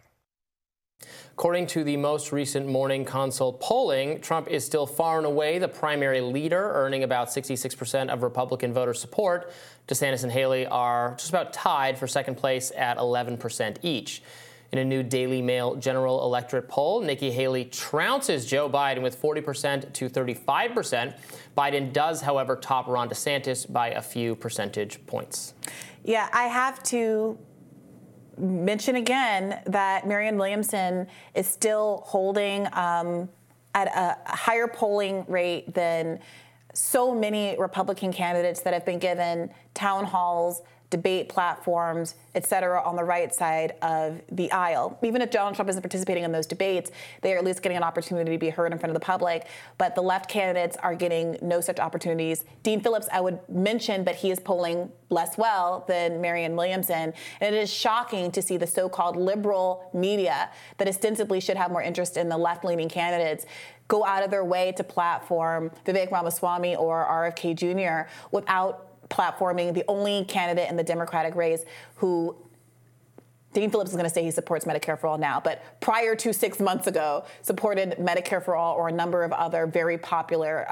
According to the most recent Morning Consult polling, Trump is still far and away the primary leader, earning about 66% of Republican voter support. DeSantis and Haley are just about tied for second place at 11% each. In a new Daily Mail general electorate poll, Nikki Haley trounces Joe Biden with 40% to 35%. Biden does, however, top Ron DeSantis by a few percentage points. Yeah, I have to mention again that Marianne Williamson is still holding at a higher polling rate than so many Republican candidates that have been given town halls, debate platforms, et cetera, on the right side of the aisle. Even if Donald Trump isn't participating in those debates, they are at least getting an opportunity to be heard in front of the public. But the left candidates are getting no such opportunities. Dean Phillips, I would mention, but he is polling less well than Marianne Williamson. And it is shocking to see the so-called liberal media that ostensibly should have more interest in the left-leaning candidates go out of their way to platform Vivek Ramaswamy or RFK Jr. without platforming the only candidate in the Democratic race who Dean Phillips is going to say he supports Medicare for All now, but prior to 6 months ago, supported Medicare for All or a number of other very popular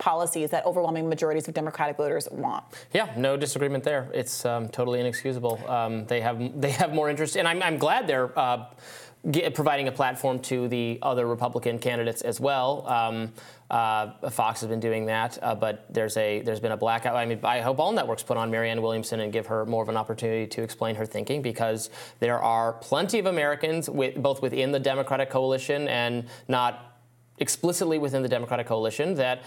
policies that overwhelming majorities of Democratic voters want. Yeah, no disagreement there. It's totally inexcusable. They have more interest, and I'm glad they're providing a platform to the other Republican candidates as well. Fox has been doing that, but there's been a blackout. I mean, I hope all networks put on Marianne Williamson and give her more of an opportunity to explain her thinking, because there are plenty of Americans, both within the Democratic coalition and not explicitly within the Democratic coalition, that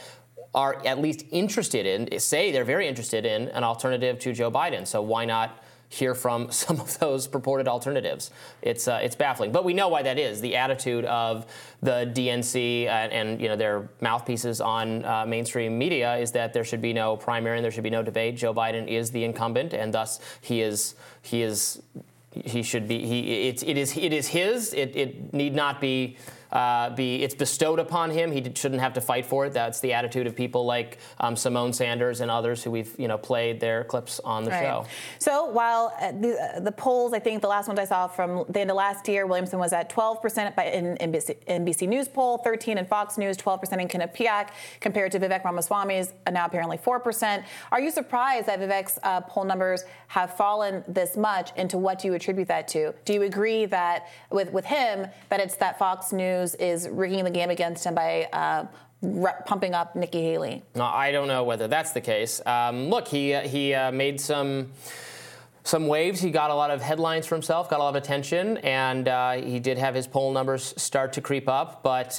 are at least interested in, say they're very interested in, an alternative to Joe Biden. So why not hear from some of those purported alternatives? It's baffling, but we know why that is. The attitude of the DNC and you know, their mouthpieces on mainstream media is that there should be no primary and there should be no debate. Joe Biden is the incumbent, and thus it is his. It need not be. It's bestowed upon him. He shouldn't have to fight for it. That's the attitude of people like Simone Sanders and others who we've played their clips on the show. So while the polls, I think the last ones I saw from the end of last year, Williamson was at 12% in NBC News poll, 13% in Fox News, 12% in Quinnipiac, compared to Vivek Ramaswamy's now apparently 4%. Are you surprised that Vivek's poll numbers have fallen this much, and to what do you attribute that to? Do you agree that with him that it's that Fox News is rigging the game against him by pumping up Nikki Haley? No, I don't know whether that's the case. Look, he made some waves. He got a lot of headlines for himself, got a lot of attention, and he did have his poll numbers start to creep up. But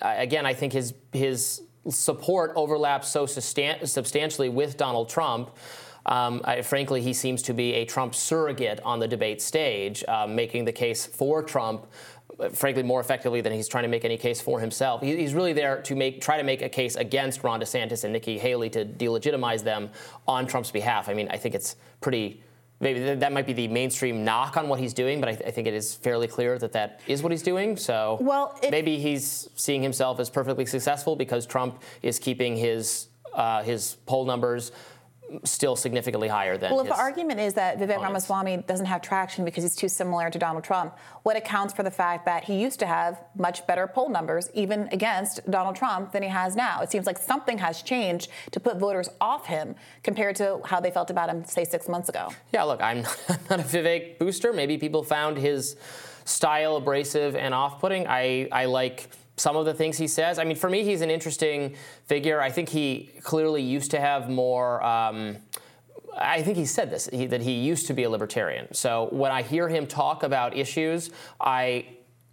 again, I think his support overlaps so substantially with Donald Trump. Frankly, he seems to be a Trump surrogate on the debate stage, making the case for Trump, frankly, more effectively than he's trying to make any case for himself. He's really there to try to make a case against Ron DeSantis and Nikki Haley to delegitimize them on Trump's behalf. I mean, I think it's pretty... Maybe that might be the mainstream knock on what he's doing, but I think it is fairly clear that is what he's doing. So maybe he's seeing himself as perfectly successful because Trump is keeping his poll numbers still significantly higher than. Well, if the argument is that Vivek Ramaswamy doesn't have traction because he's too similar to Donald Trump, what accounts for the fact that he used to have much better poll numbers, even against Donald Trump, than he has now? It seems like something has changed to put voters off him compared to how they felt about him, say, 6 months ago. Yeah, look, I'm not a Vivek booster. Maybe people found his style abrasive and off-putting. I like some of the things he says. I mean, for me, he's an interesting figure. I think he clearly used to have more... I think he said this, that he used to be a libertarian. So when I hear him talk about issues, I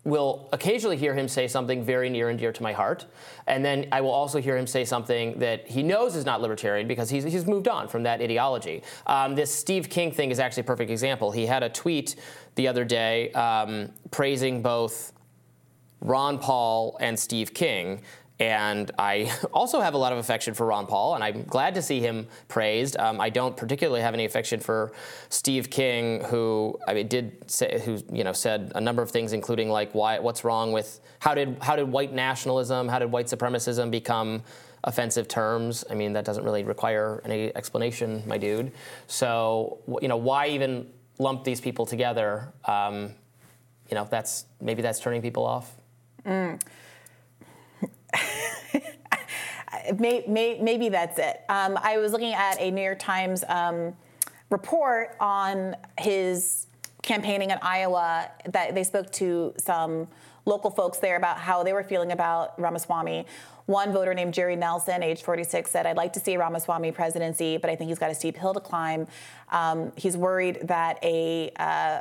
will occasionally hear him say something very near and dear to my heart. And then I will also hear him say something that he knows is not libertarian because he's moved on from that ideology. This Steve King thing is actually a perfect example. He had a tweet the other day praising both Ron Paul and Steve King, and I also have a lot of affection for Ron Paul, and I'm glad to see him praised. I don't particularly have any affection for Steve King, who said a number of things, including like what's wrong with how did white nationalism, how did white supremacism become offensive terms? I mean, that doesn't really require any explanation, my dude. So why even lump these people together? That's turning people off. Maybe that's it. I was looking at a New York Times report on his campaigning in Iowa that they spoke to some local folks there about how they were feeling about Ramaswamy. One voter named Jerry Nelson, age 46, said, "I'd like to see a Ramaswamy presidency, but I think he's got a steep hill to climb." He's worried that a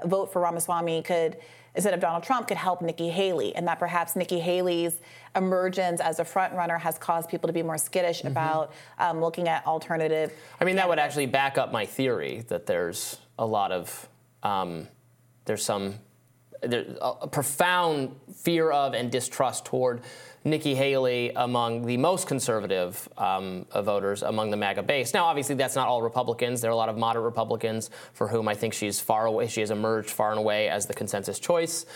vote for Ramaswamy could is that if Donald Trump could help Nikki Haley, and that perhaps Nikki Haley's emergence as a frontrunner has caused people to be more skittish about looking at alternative. I mean, that would actually back up my theory that there's a lot of there's a profound fear of and distrust toward Nikki Haley among the most conservative voters among the MAGA base. Now, obviously, that's not all Republicans. There are a lot of moderate Republicans for whom I think she's far away. She has emerged far and away as the consensus choice.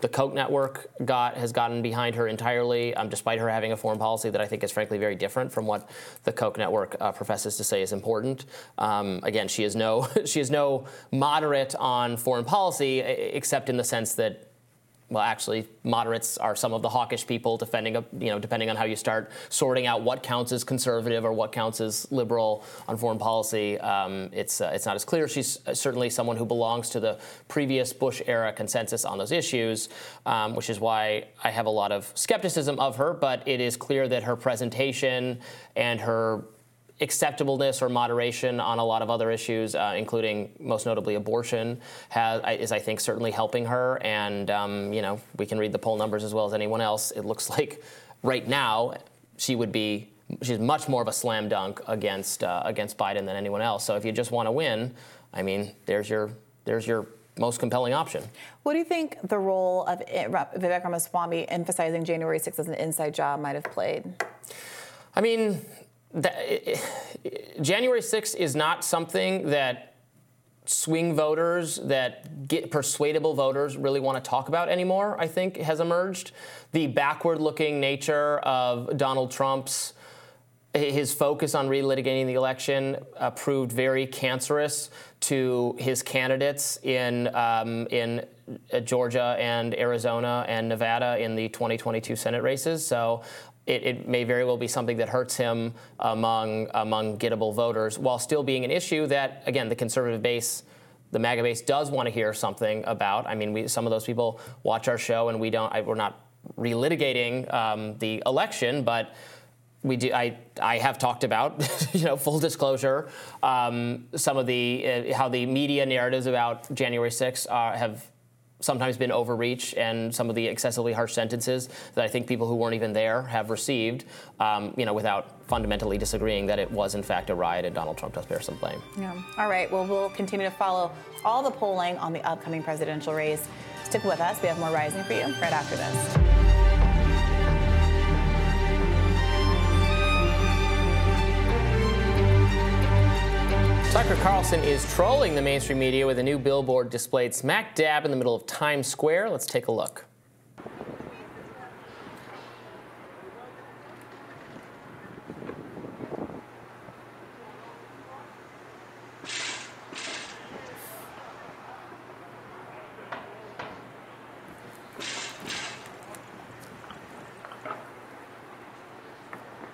The Koch network has gotten behind her entirely, despite her having a foreign policy that I think is frankly very different from what the Koch network professes to say is important. Again, she is no moderate on foreign policy, except in the sense that, well, actually, moderates are some of the hawkish people, depending on how you start sorting out what counts as conservative or what counts as liberal on foreign policy. It's not as clear. She's certainly someone who belongs to the previous Bush-era consensus on those issues, which is why I have a lot of skepticism of her. But it is clear that her presentation and her acceptableness or moderation on a lot of other issues, including most notably abortion, is I think certainly helping her. And we can read the poll numbers as well as anyone else. It looks like right now she's much more of a slam dunk against Biden than anyone else. So if you just want to win, I mean, there's your most compelling option. What do you think the role of Vivek Ramaswamy emphasizing January 6th as an inside job might have played? I mean, January 6th is not something that swing voters, that get persuadable voters really want to talk about anymore, I think, has emerged. The backward-looking nature of Donald Trump's focus on relitigating the election proved very cancerous to his candidates in Georgia and Arizona and Nevada in the 2022 Senate races. So It may very well be something that hurts him among gettable voters, while still being an issue that, again, the conservative base, the MAGA base, does want to hear something about. I mean, some of those people watch our show, and we're not relitigating the election, but we do. I have talked about, full disclosure, some of the how the media narratives about January 6th have sometimes been overreach, and some of the excessively harsh sentences that I think people who weren't even there have received, without fundamentally disagreeing that it was, in fact, a riot, and Donald Trump does bear some blame. Yeah. All right. Well, we'll continue to follow all the polling on the upcoming presidential race. Stick with us. We have more Rising for you right after this. Tucker Carlson is trolling the mainstream media with a new billboard displayed smack dab in the middle of Times Square. Let's take a look.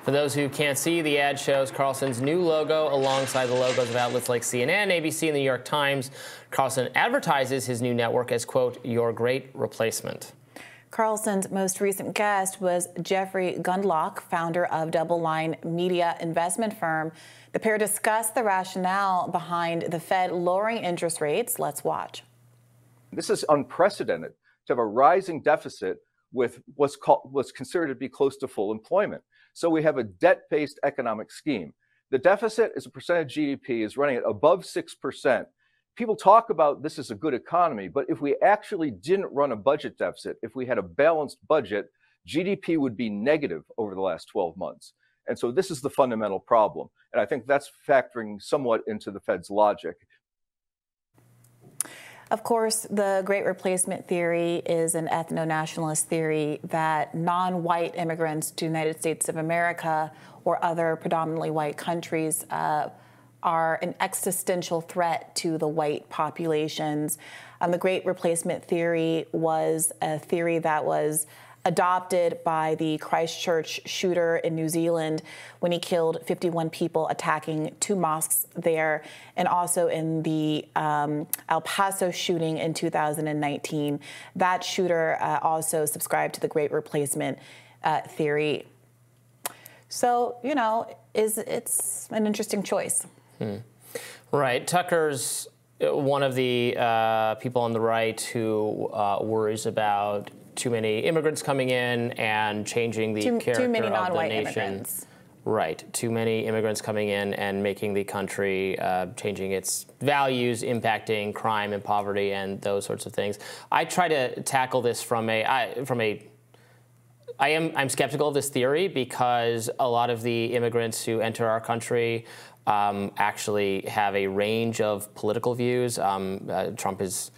For those who can't see, the ad shows Carlson's new logo alongside the logos of outlets like CNN, ABC, and the New York Times. Carlson advertises his new network as, quote, your great replacement. Carlson's most recent guest was Jeffrey Gundlach, founder of Double Line Media investment firm. The pair discussed the rationale behind the Fed lowering interest rates. Let's watch. This is unprecedented to have a rising deficit with what's considered to be close to full employment. So we have a debt-based economic scheme. The deficit as a percent of GDP is running at above 6%. People talk about this is a good economy, but if we actually didn't run a budget deficit, if we had a balanced budget, GDP would be negative over the last 12 months. And so this is the fundamental problem. And I think that's factoring somewhat into the Fed's logic. Of course, the Great Replacement theory is an ethno-nationalist theory that non-white immigrants to the United States of America or other predominantly white countries are an existential threat to the white populations. The Great Replacement theory was a theory that was adopted by the Christchurch shooter in New Zealand when he killed 51 people attacking two mosques there, and also in the El Paso shooting in 2019. That shooter also subscribed to the Great Replacement theory. So, it's an interesting choice. Right. Tucker's one of the people on the right who worries about too many immigrants coming in and changing the character of the nation. Immigrants. Right. Too many immigrants coming in and making the country, changing its values, impacting crime and poverty and those sorts of things. I try to tackle this from a I'm skeptical of this theory because a lot of the immigrants who enter our country actually have a range of political views. Trump is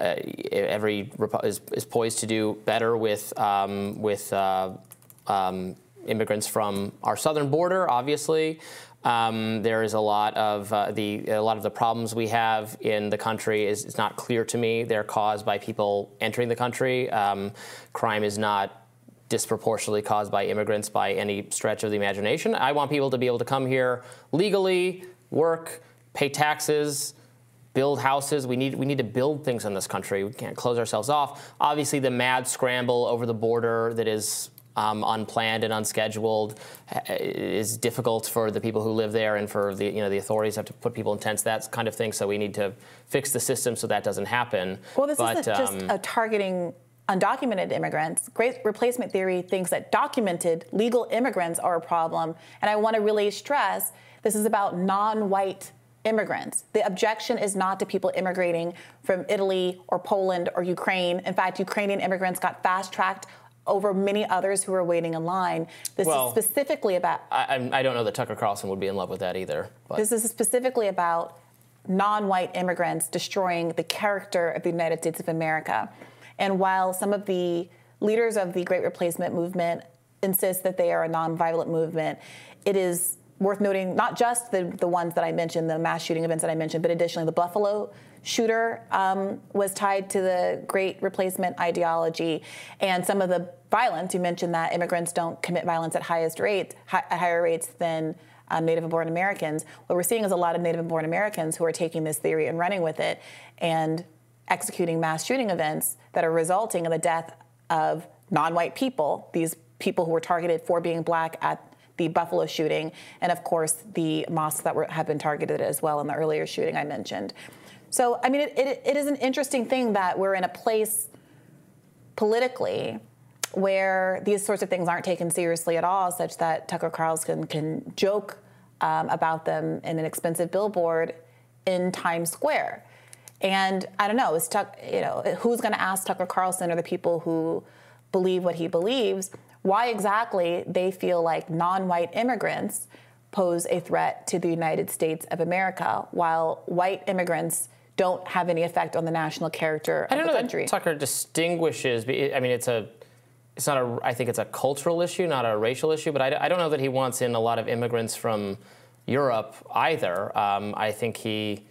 is poised to do better with immigrants from our southern border, obviously. There is a lot of the problems we have in the country is it's not clear to me they're caused by people entering the country. Crime is not disproportionately caused by immigrants by any stretch of the imagination. I want people to be able to come here legally, work, pay taxes, build houses. We need to build things in this country. We can't close ourselves off. Obviously, the mad scramble over the border that is unplanned and unscheduled is difficult for the people who live there, and for the the authorities have to put people in tents, that kind of thing. So we need to fix the system so that doesn't happen. Well, this isn't just a targeting undocumented immigrants. Great Replacement Theory thinks that documented legal immigrants are a problem, and I want to really stress this is about non-white immigrants. The objection is not to people immigrating from Italy or Poland or Ukraine. In fact, Ukrainian immigrants got fast-tracked over many others who are waiting in line. This is specifically about... I don't know that Tucker Carlson would be in love with that either. But. This is specifically about non-white immigrants destroying the character of the United States of America. And while some of the leaders of the Great Replacement movement insist that they are a nonviolent movement, it is worth noting not just the ones that I mentioned, the mass shooting events that I mentioned, but additionally the Buffalo shooter was tied to the Great Replacement ideology. And some of the violence, you mentioned that immigrants don't commit violence at higher rates than Native-born Americans. What we're seeing is a lot of Native-born Americans who are taking this theory and running with it and executing mass shooting events that are resulting in the death of non-white people, these people who were targeted for being black at the Buffalo shooting, and of course the mosques that have been targeted as well in the earlier shooting I mentioned. So, I mean, it is an interesting thing that we're in a place politically where these sorts of things aren't taken seriously at all, such that Tucker Carlson can joke about them in an expensive billboard in Times Square. And I don't know, who's going to ask Tucker Carlson or the people who believe what he believes why exactly they feel like non-white immigrants pose a threat to the United States of America, while white immigrants don't have any effect on the national character of the country. I don't know that Tucker distinguishes. I mean, it's not a. I think it's a cultural issue, not a racial issue. But I don't know that he wants in a lot of immigrants from Europe either. I think he.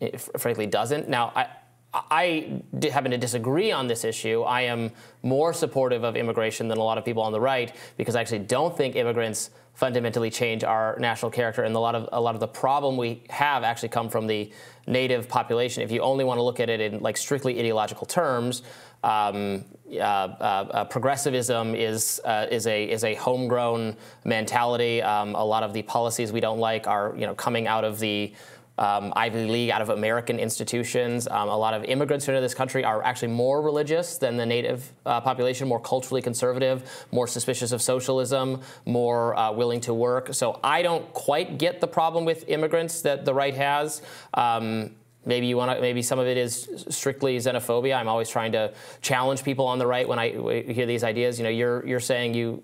It frankly doesn't. Now, I happen to disagree on this issue. I am more supportive of immigration than a lot of people on the right because I actually don't think immigrants fundamentally change our national character, and a lot of the problem we have actually come from the native population. If you only want to look at it in like strictly ideological terms, progressivism is a homegrown mentality. A lot of the policies we don't like are coming out of the Ivy League, out of American institutions. A lot of immigrants into this country are actually more religious than the native population, more culturally conservative, more suspicious of socialism, more willing to work. So I don't quite get the problem with immigrants that the right has. Maybe some of it is strictly xenophobia. I'm always trying to challenge people on the right when I hear these ideas. You're saying you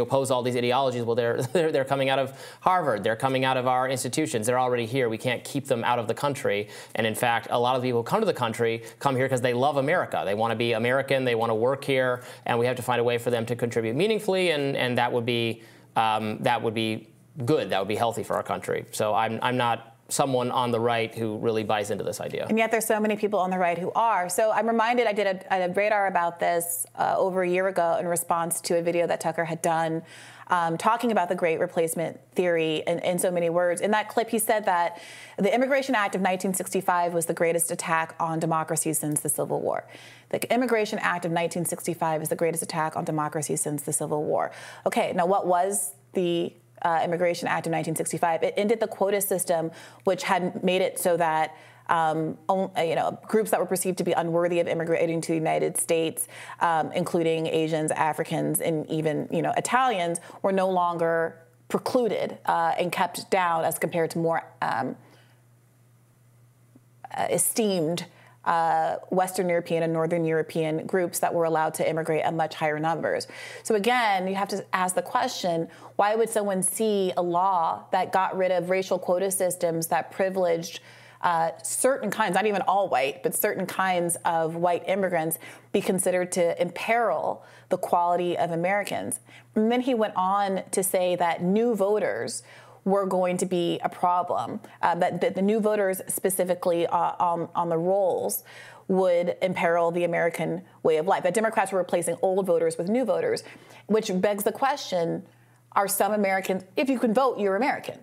oppose all these ideologies. Well, they're coming out of Harvard. They're coming out of our institutions. They're already here. We can't keep them out of the country. And in fact, a lot of the people who come to the country come here because they love America. They want to be American. They want to work here. And we have to find a way for them to contribute meaningfully. And that would be good. That would be healthy for our country. So I'm not someone on the right who really buys into this idea. And yet there's so many people on the right who are. So I'm reminded I did a radar about this over a year ago in response to a video that Tucker had done talking about the Great Replacement Theory in so many words. In that clip, he said that the Immigration Act of 1965 was the greatest attack on democracy since the Civil War. The Immigration Act of 1965 is the greatest attack on democracy since the Civil War. Okay, now what was the Immigration Act of 1965. It ended the quota system, which had made it so that groups that were perceived to be unworthy of immigrating to the United States, including Asians, Africans, and even Italians, were no longer precluded and kept down as compared to more esteemed Western European and Northern European groups that were allowed to immigrate at much higher numbers. So again, you have to ask the question, why would someone see a law that got rid of racial quota systems that privileged certain kinds, not even all white, but certain kinds of white immigrants be considered to imperil the quality of Americans? And then he went on to say that new voters were going to be a problem, that the new voters specifically on the rolls would imperil the American way of life, that Democrats were replacing old voters with new voters, which begs the question, are some Americans, if you can vote, you're American.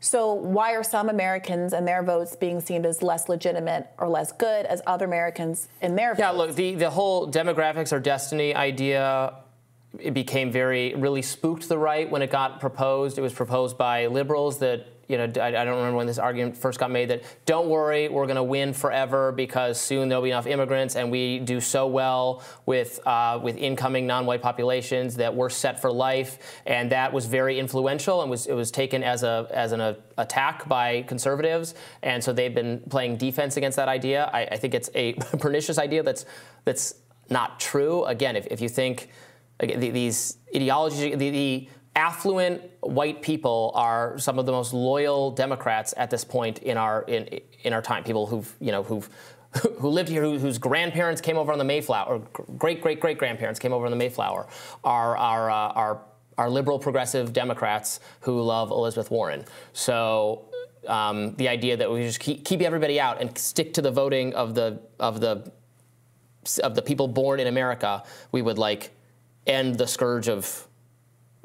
So why are some Americans and their votes being seen as less legitimate or less good as other Americans in their votes? Yeah, look, the whole demographics or destiny idea, it became really spooked the right when it got proposed. It was proposed by liberals that, I don't remember when this argument first got made, that don't worry, we're going to win forever because soon there'll be enough immigrants and we do so well with incoming non-white populations that we're set for life. And that was very influential and it was taken as an attack by conservatives. And so they've been playing defense against that idea. I think it's a pernicious idea that's not true. Again, if you think these ideologies, the affluent white people are some of the most loyal Democrats at this point in our time. People who lived here, whose grandparents came over on the Mayflower, or great grandparents came over on the Mayflower, are liberal progressive Democrats who love Elizabeth Warren. So the idea that we just keep everybody out and stick to the voting of the people born in America, we would end the scourge of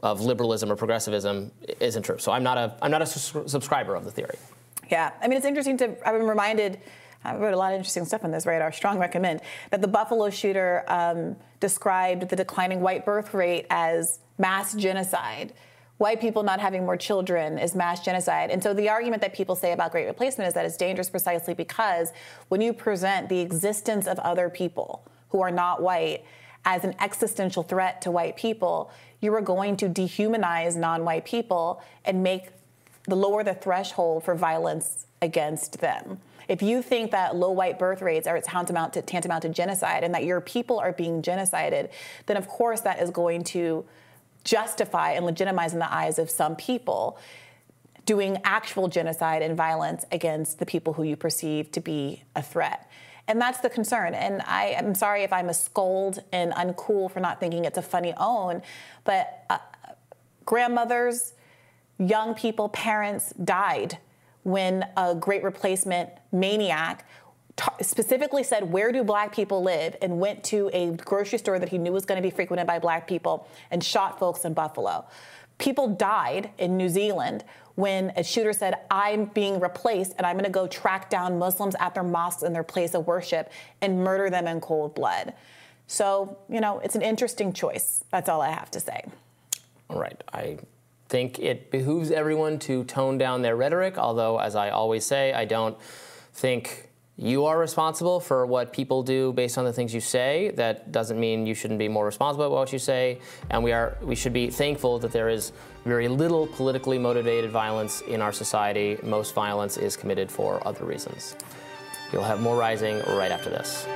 liberalism or progressivism isn't true. So I'm not a subscriber of the theory. Yeah, I mean, it's interesting I've been reminded, I wrote a lot of interesting stuff on this, right? Our strong recommend that the Buffalo shooter described the declining white birth rate as mass genocide. White people not having more children is mass genocide. And so the argument that people say about great replacement is that it's dangerous precisely because when you present the existence of other people who are not white as an existential threat to white people, you are going to dehumanize non-white people and lower the threshold for violence against them. If you think that low white birth rates are tantamount to genocide and that your people are being genocided, then of course that is going to justify and legitimize in the eyes of some people doing actual genocide and violence against the people who you perceive to be a threat. And that's the concern. And I am sorry if I'm a scold and uncool for not thinking it's a funny own, but grandmothers, young people, parents died when a great replacement maniac specifically said, where do black people live? And went to a grocery store that he knew was going to be frequented by black people and shot folks in Buffalo. People died in New Zealand when a shooter said, I'm being replaced and I'm going to go track down Muslims at their mosques and their place of worship and murder them in cold blood. So, it's an interesting choice. That's all I have to say. All right. I think it behooves everyone to tone down their rhetoric, although, as I always say, I don't think you are responsible for what people do based on the things you say. That doesn't mean you shouldn't be more responsible about what you say. And we should be thankful that there is very little politically motivated violence in our society. Most violence is committed for other reasons. You'll have more Rising right after this.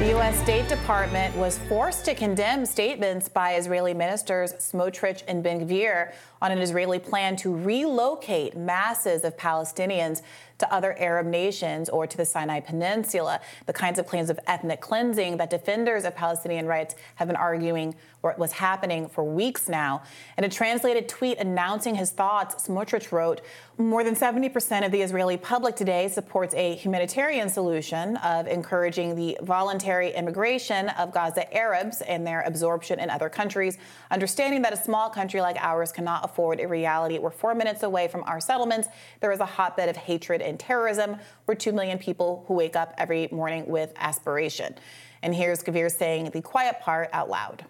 The U.S. State Department was forced to condemn statements by Israeli ministers Smotrich and Ben-Gvir on an Israeli plan to relocate masses of Palestinians to other Arab nations or to the Sinai Peninsula, the kinds of claims of ethnic cleansing that defenders of Palestinian rights have been arguing was happening for weeks now. In a translated tweet announcing his thoughts, Smotrich wrote, more than 70% of the Israeli public today supports a humanitarian solution of encouraging the voluntary immigration of Gaza Arabs and their absorption in other countries, understanding that a small country like ours cannot afford a reality where 4 minutes away from our settlements, there is a hotbed of hatred and terrorism, where 2 million people who wake up every morning with aspiration. And here's Gvir saying the quiet part out loud.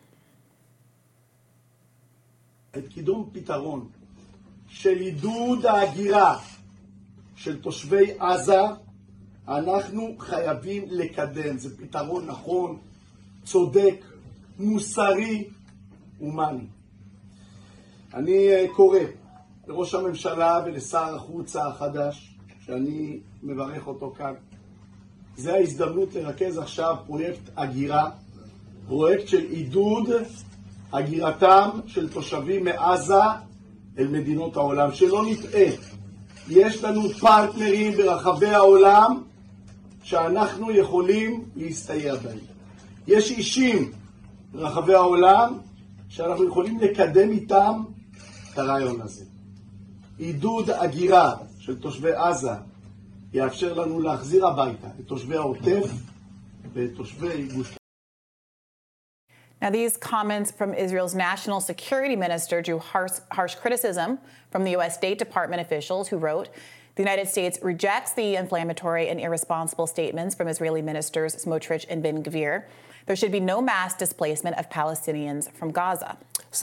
את קידום פתרון של עידוד ההגירה של תושבי עזה, אנחנו חייבים לקדם. זה פתרון נכון, צודק, מוסרי, הומני. אני קורא לראש הממשלה ולשר החוץ החדש, שאני מברך אותו כאן. זו ההזדמנות לרכז עכשיו פרויקט הגירה, פרויקט של עידוד הגירתם של תושבים מעזה אל מדינות העולם. שלא נטעה, יש לנו פרטנרים ברחבי העולם שאנחנו יכולים להסתייע בהם. יש אישים ברחבי העולם שאנחנו יכולים לקדם איתם את הרעיון הזה. עידוד הגירה של תושבי עזה יאפשר לנו להחזיר הביתה את תושבי העוטף ואת תושבי גוש. Now, these comments from Israel's National Security Minister drew harsh criticism from the U.S. State Department officials who wrote, "The United States rejects the inflammatory and irresponsible statements from Israeli ministers Smotrich and Ben-Gvir. There should be no mass displacement of Palestinians from Gaza."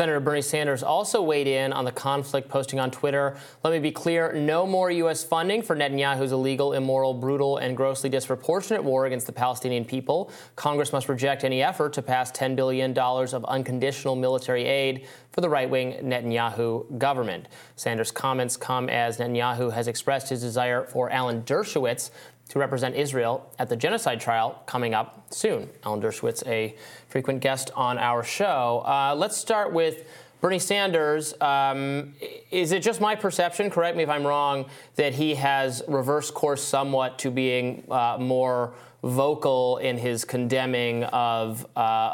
Senator Bernie Sanders also weighed in on the conflict, posting on Twitter, "Let me be clear, no more U.S. funding for Netanyahu's illegal, immoral, brutal, and grossly disproportionate war against the Palestinian people. Congress must reject any effort to pass $10 billion of unconditional military aid for the right-wing Netanyahu government." Sanders' comments come as Netanyahu has expressed his desire for Alan Dershowitz to represent Israel at the genocide trial coming up soon. Alan Dershowitz, a frequent guest on our show. Let's start with Bernie Sanders. Is it just my perception, correct me if I'm wrong, that he has reversed course somewhat to being more vocal in his condemning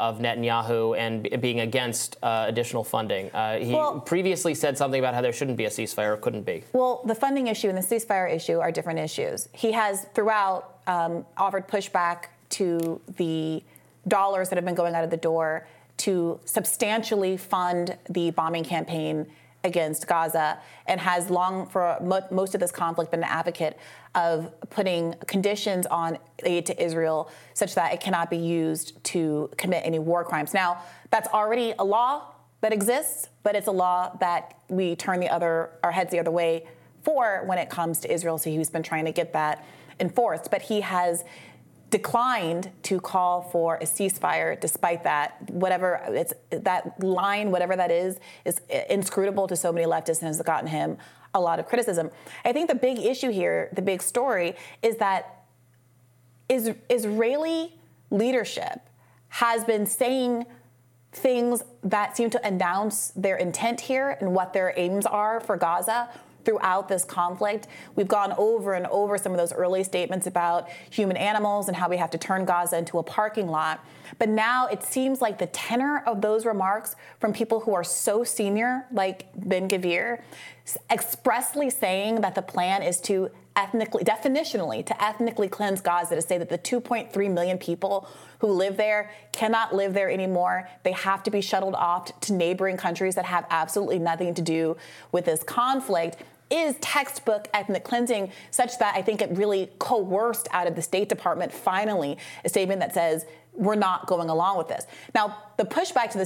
of Netanyahu and being against additional funding? He previously said something about how there shouldn't be a ceasefire or couldn't be. Well, the funding issue and the ceasefire issue are different issues. He has throughout offered pushback to the dollars that have been going out of the door to substantially fund the bombing campaign against Gaza, and has long, for most of this conflict, been an advocate of putting conditions on aid to Israel such that it cannot be used to commit any war crimes. Now, that's already a law that exists, but it's a law that we turn our heads the other way for when it comes to Israel, so he's been trying to get that enforced. But he has declined to call for a ceasefire despite that. Whatever it's that line, whatever that is inscrutable to so many leftists and has gotten him a lot of criticism. I think the big issue here, the big story, is that Israeli leadership has been saying things that seem to announce their intent here and what their aims are for Gaza throughout this conflict. We've gone over and over some of those early statements about human animals and how we have to turn Gaza into a parking lot. But now it seems like the tenor of those remarks from people who are so senior, like Ben-Gvir, expressly saying that the plan is to definitionally cleanse Gaza, to say that the 2.3 million people who live there cannot live there anymore. They have to be shuttled off to neighboring countries that have absolutely nothing to do with this conflict, is textbook ethnic cleansing, such that I think it really coerced out of the State Department, finally, a statement that says, we're not going along with this. Now, the pushback to the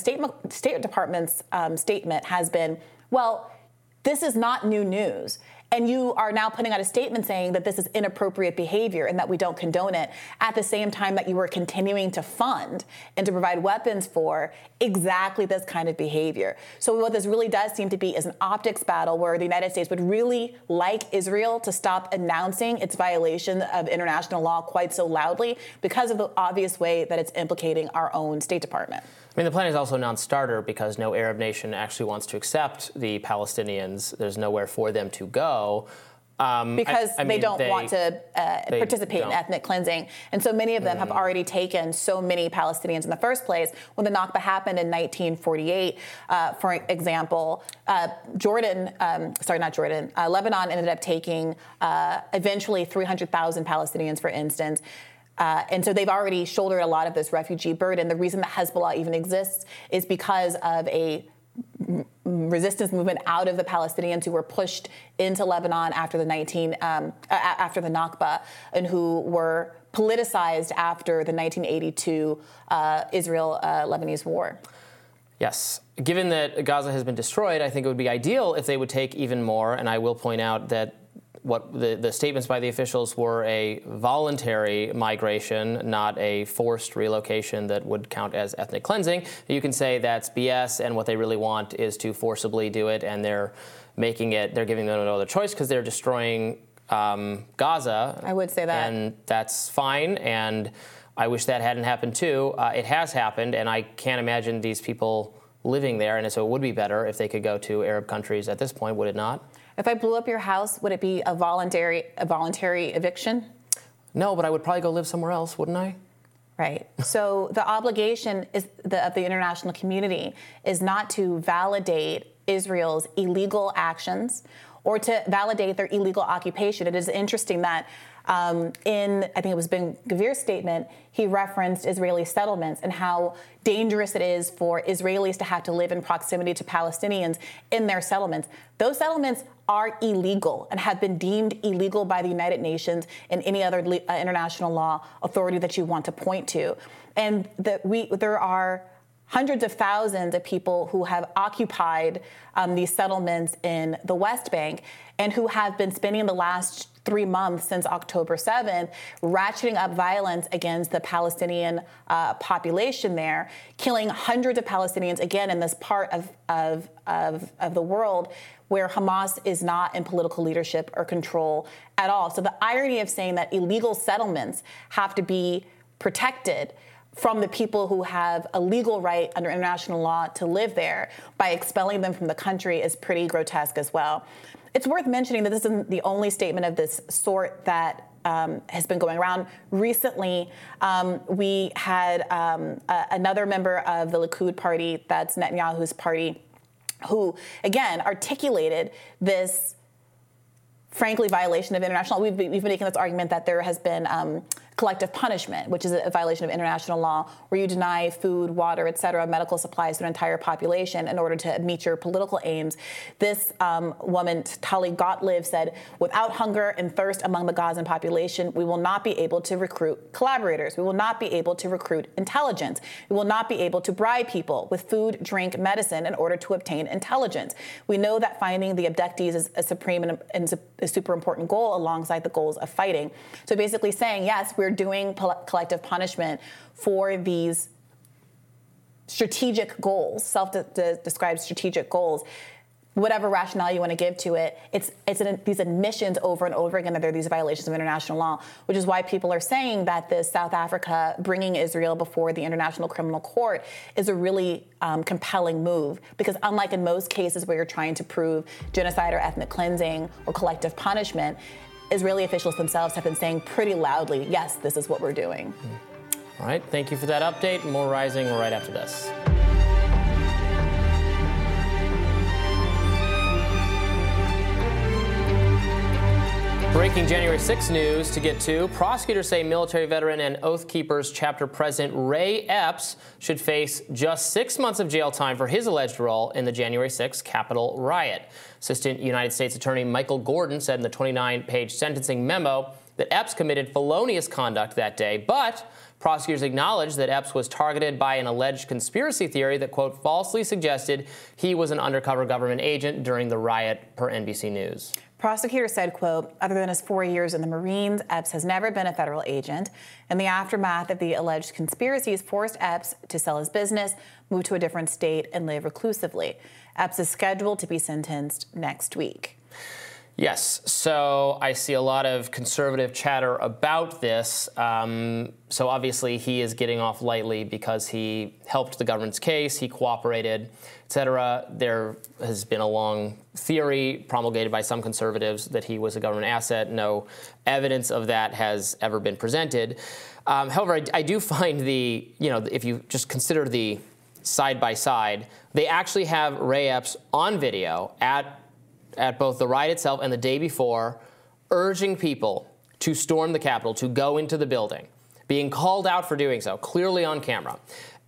State Department's statement has been, well, this is not new news. And you are now putting out a statement saying that this is inappropriate behavior and that we don't condone it, at the same time that you were continuing to fund and to provide weapons for exactly this kind of behavior. So what this really does seem to be is an optics battle, where the United States would really like Israel to stop announcing its violation of international law quite so loudly because of the obvious way that it's implicating our own State Department. I mean, the plan is also a non-starter because no Arab nation actually wants to accept the Palestinians. There's nowhere for them to go. Because they don't want to participate in ethnic cleansing. And so many of them have already taken so many Palestinians in the first place. When the Nakba happened in 1948, for example, Lebanon ended up taking eventually 300,000 Palestinians, for instance. And so they've already shouldered a lot of this refugee burden. The reason that Hezbollah even exists is because of a resistance movement out of the Palestinians who were pushed into Lebanon after the Nakba, and who were politicized after the 1982 Israel-Lebanese war. Yes. Given that Gaza has been destroyed, I think it would be ideal if they would take even more. And I will point out that what the statements by the officials were a voluntary migration, not a forced relocation that would count as ethnic cleansing. You can say that's BS, and what they really want is to forcibly do it, and they're giving them no other choice because they're destroying Gaza. I would say that. And that's fine, and I wish that hadn't happened too. It has happened, and I can't imagine these people living there, and so it would be better if they could go to Arab countries at this point, would it not? If I blew up your house, would it be a voluntary eviction? No, but I would probably go live somewhere else, wouldn't I? Right. So the obligation of the international community is not to validate Israel's illegal actions or to validate their illegal occupation. It is interesting that I think it was Ben Gvir's statement, he referenced Israeli settlements and how dangerous it is for Israelis to have to live in proximity to Palestinians in their settlements. Those settlements are illegal and have been deemed illegal by the United Nations and any other international law authority that you want to point to. And there are hundreds of thousands of people who have occupied these settlements in the West Bank and who have been spending the last 3 months since October 7th ratcheting up violence against the Palestinian population there, killing hundreds of Palestinians, again, in this part of the world where Hamas is not in political leadership or control at all. So the irony of saying that illegal settlements have to be protected from the people who have a legal right under international law to live there by expelling them from the country is pretty grotesque as well. It's worth mentioning that this isn't the only statement of this sort that has been going around. Recently, we had another member of the Likud party, that's Netanyahu's party, who, again, articulated this, frankly, violation of international law. We've been making this argument that there has been collective punishment, which is a violation of international law, where you deny food, water, et cetera, medical supplies to an entire population in order to meet your political aims. This woman, Tali Gottlieb, said, without hunger and thirst among the Gazan population, we will not be able to recruit collaborators. We will not be able to recruit intelligence. We will not be able to bribe people with food, drink, medicine in order to obtain intelligence. We know that finding the abductees is a supreme and a super important goal alongside the goals of fighting. So basically saying, yes, we're doing collective punishment for these strategic goals, self-described strategic goals, whatever rationale you want to give to it. It's these admissions over and over again that there are these violations of international law, which is why people are saying that this South Africa bringing Israel before the International Criminal Court is a really compelling move, because unlike in most cases where you're trying to prove genocide or ethnic cleansing or collective punishment, Israeli officials themselves have been saying pretty loudly, yes, this is what we're doing. All right, thank you for that update. More Rising right after this. Breaking January 6th news to get to. Prosecutors say military veteran and Oath Keepers chapter president Ray Epps should face just 6 months of jail time for his alleged role in the January 6th Capitol riot. Assistant United States Attorney Michael Gordon said in the 29-page sentencing memo that Epps committed felonious conduct that day, but prosecutors acknowledged that Epps was targeted by an alleged conspiracy theory that, quote, falsely suggested he was an undercover government agent during the riot, per NBC News. Prosecutors said, quote, other than his 4 years in the Marines, Epps has never been a federal agent. In the aftermath of the alleged conspiracies, forced Epps to sell his business, move to a different state, and live reclusively. Epps is scheduled to be sentenced next week. Yes, so I see a lot of conservative chatter about this. So obviously he is getting off lightly because he helped the government's case, he cooperated, etc. There has been a long theory promulgated by some conservatives that he was a government asset. No evidence of that has ever been presented. However, I do find if you just consider the side by side, they actually have Ray Epps on video at both the riot itself and the day before urging people to storm the Capitol, to go into the building, being called out for doing so, clearly on camera.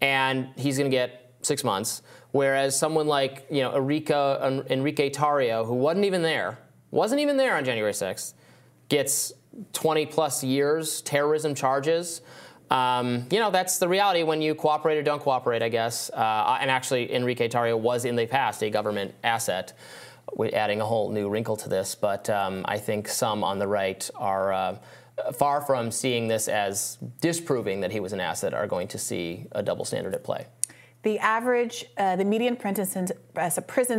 And he's going to get 6 months. Whereas someone like, Enrique Tarrio, who wasn't even there on January 6th, gets 20-plus years, terrorism charges. You know, that's the reality when you cooperate or don't cooperate, I guess. And actually, Enrique Tarrio was in the past a government asset. We're adding a whole new wrinkle to this, but I think some on the right are far from seeing this as disproving that he was an asset, are going to see a double standard at play. The average, the median prison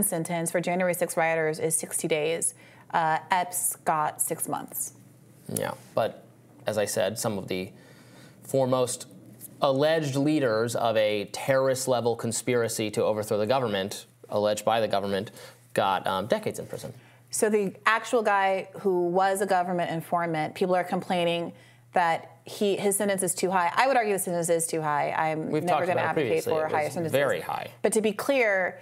sentence for January 6 rioters is 60 days. Epps got 6 months. Yeah, but as I said, some of the foremost alleged leaders of a terrorist-level conspiracy to overthrow the government, alleged by the government, got decades in prison. So the actual guy who was a government informant, people are complaining that his sentence is too high. I would argue the sentence is too high. I'm never going to advocate for higher sentences. Very high. But to be clear,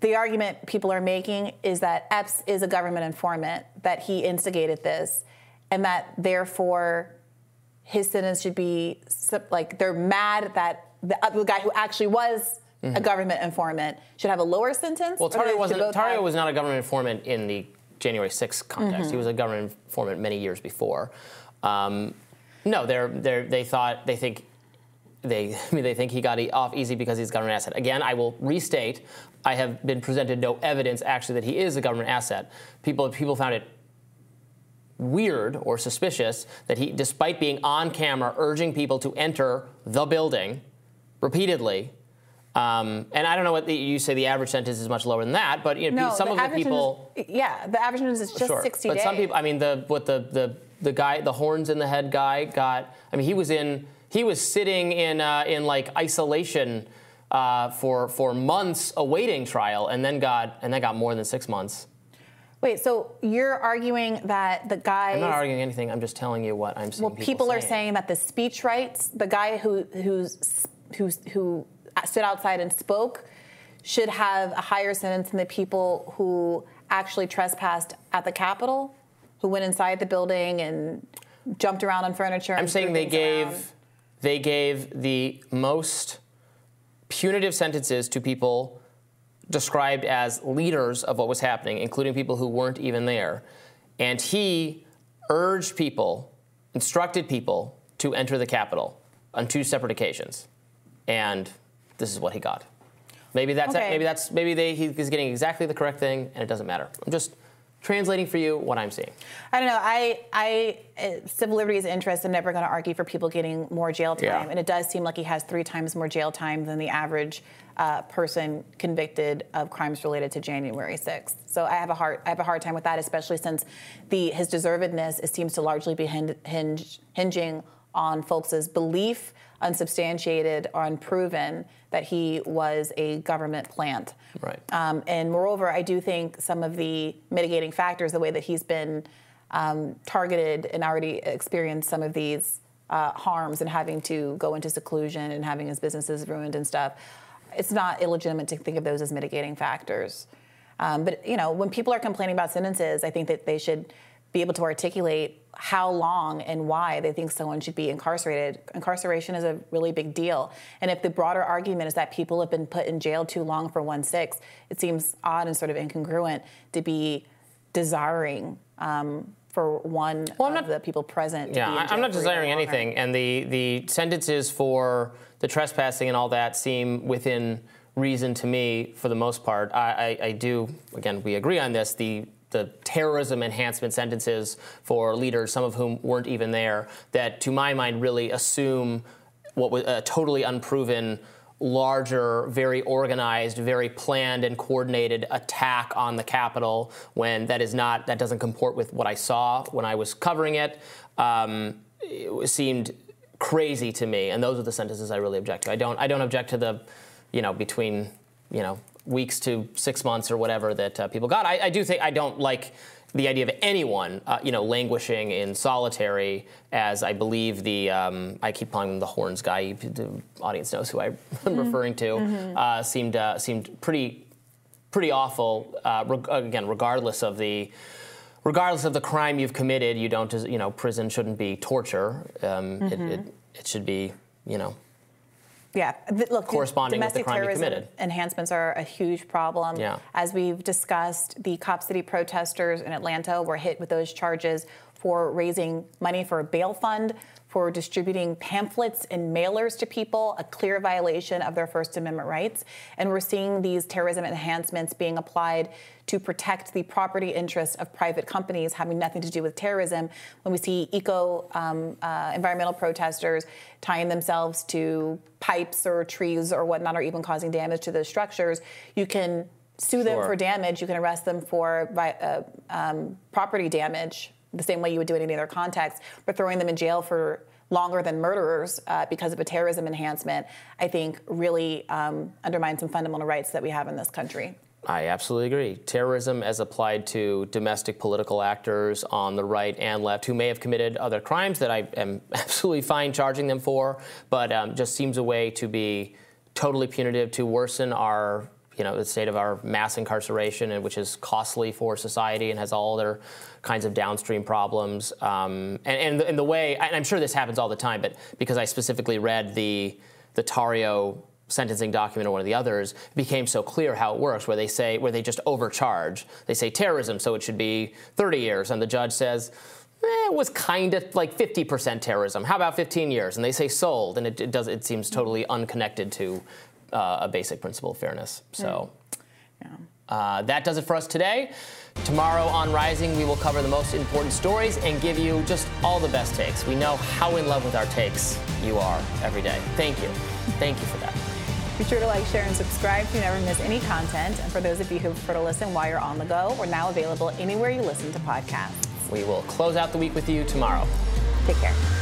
the argument people are making is that Epps is a government informant, that he instigated this, and that therefore his sentence should be, like, they're mad that the guy who actually was a government informant should have a lower sentence. Well, Tarrio was not a government informant in the January 6th context. He was a government informant many years before. No, they think he got off easy because he's a government asset. Again, I will restate, I have been presented no evidence actually that he is a government asset. People found it weird or suspicious that he, despite being on camera urging people to enter the building repeatedly, and I don't know what you say the average sentence is much lower than that, but you know, no, some of the people, the average sentence is just 60 days. But some people, I mean, the guy, the horns in the head guy got, I mean, he was sitting in like isolation for months awaiting trial, and then got more than 6 months. Wait, so you're arguing that the guy? I'm not arguing anything. I'm just telling you what I'm seeing. Well, people are saying that the speech rights, the guy who stood outside and spoke, should have a higher sentence than the people who actually trespassed at the Capitol, who went inside the building and jumped around on furniture. I'm saying they gave the most punitive sentences to people described as leaders of what was happening, including people who weren't even there. And he urged people, instructed people to enter the Capitol on 2 separate occasions. And this is what he got. Maybe that's okay. He's getting exactly the correct thing, and it doesn't matter. I'm just translating for you what I'm seeing. I don't know. Civil liberties interests, I'm never going to argue for people getting more jail time, and it does seem like he has 3 times more jail time than the average person convicted of crimes related to January 6th. So I have a hard time with that, especially since his deservedness seems to largely be hinging on folks' belief, unsubstantiated or unproven, that he was a government plant. Right. And moreover, I do think some of the mitigating factors, the way that he's been targeted and already experienced some of these harms and having to go into seclusion and having his businesses ruined and stuff, it's not illegitimate to think of those as mitigating factors. But, you know, when people are complaining about sentences, I think that they should be able to articulate how long and why they think someone should be incarcerated. Incarceration is a really big deal. And if the broader argument is that people have been put in jail too long for 1-6, it seems odd and sort of incongruent to be desiring for one of the people present to be in jail. Yeah, I'm not desiring anything. And the sentences for the trespassing and all that seem within reason to me for the most part. I do, again, we agree on this, the terrorism enhancement sentences for leaders, some of whom weren't even there, that to my mind really assume what was a totally unproven, larger, very organized, very planned and coordinated attack on the Capitol, when that doesn't comport with what I saw when I was covering it. It seemed crazy to me, and those are the sentences I really object to. I don't object to the, you know, between, you know, weeks to 6 months or whatever that people got. I do think I don't like the idea of anyone, you know, languishing in solitary, as I believe I keep calling him the horns guy. The audience knows who I'm referring to. Seemed pretty awful. Again, regardless of the crime you've committed, you don't, you know, prison shouldn't be torture. It should be, you know. Yeah, look, corresponding with the crime you committed. Domestic terrorism enhancements are a huge problem. Yeah. As we've discussed, the Cop City protesters in Atlanta were hit with those charges for raising money for a bail fund for distributing pamphlets and mailers to people, a clear violation of their First Amendment rights. And we're seeing these terrorism enhancements being applied to protect the property interests of private companies having nothing to do with terrorism, when we see environmental protesters tying themselves to pipes or trees or whatnot, or even causing damage to those structures. You can sue them for damage. You can arrest them for property damage, the same way you would do it in any other context. But throwing them in jail for longer than murderers because of a terrorism enhancement, I think really undermines some fundamental rights that we have in this country. I absolutely agree. Terrorism as applied to domestic political actors on the right and left who may have committed other crimes that I am absolutely fine charging them for, but just seems a way to be totally punitive, to worsen our, the state of our mass incarceration, and which is costly for society and has all other kinds of downstream problems. And the way, and I'm sure this happens all the time, but because I specifically read the Tarrio sentencing document or one of the others, it became so clear how it works, where they say, where they just overcharge. They say terrorism, so it should be 30 years. And the judge says, it was kind of like 50% terrorism. How about 15 years? And they say sold. And it seems totally unconnected to a basic principle of fairness. So that does it for us today. Tomorrow on Rising, we will cover the most important stories and give you just all the best takes. We know how in love with our takes you are every day. Thank you. Thank you for that. Be sure to like, share, and subscribe so you never miss any content. And for those of you who prefer to listen while you're on the go, we're now available anywhere you listen to podcasts. We will close out the week with you tomorrow. Take care.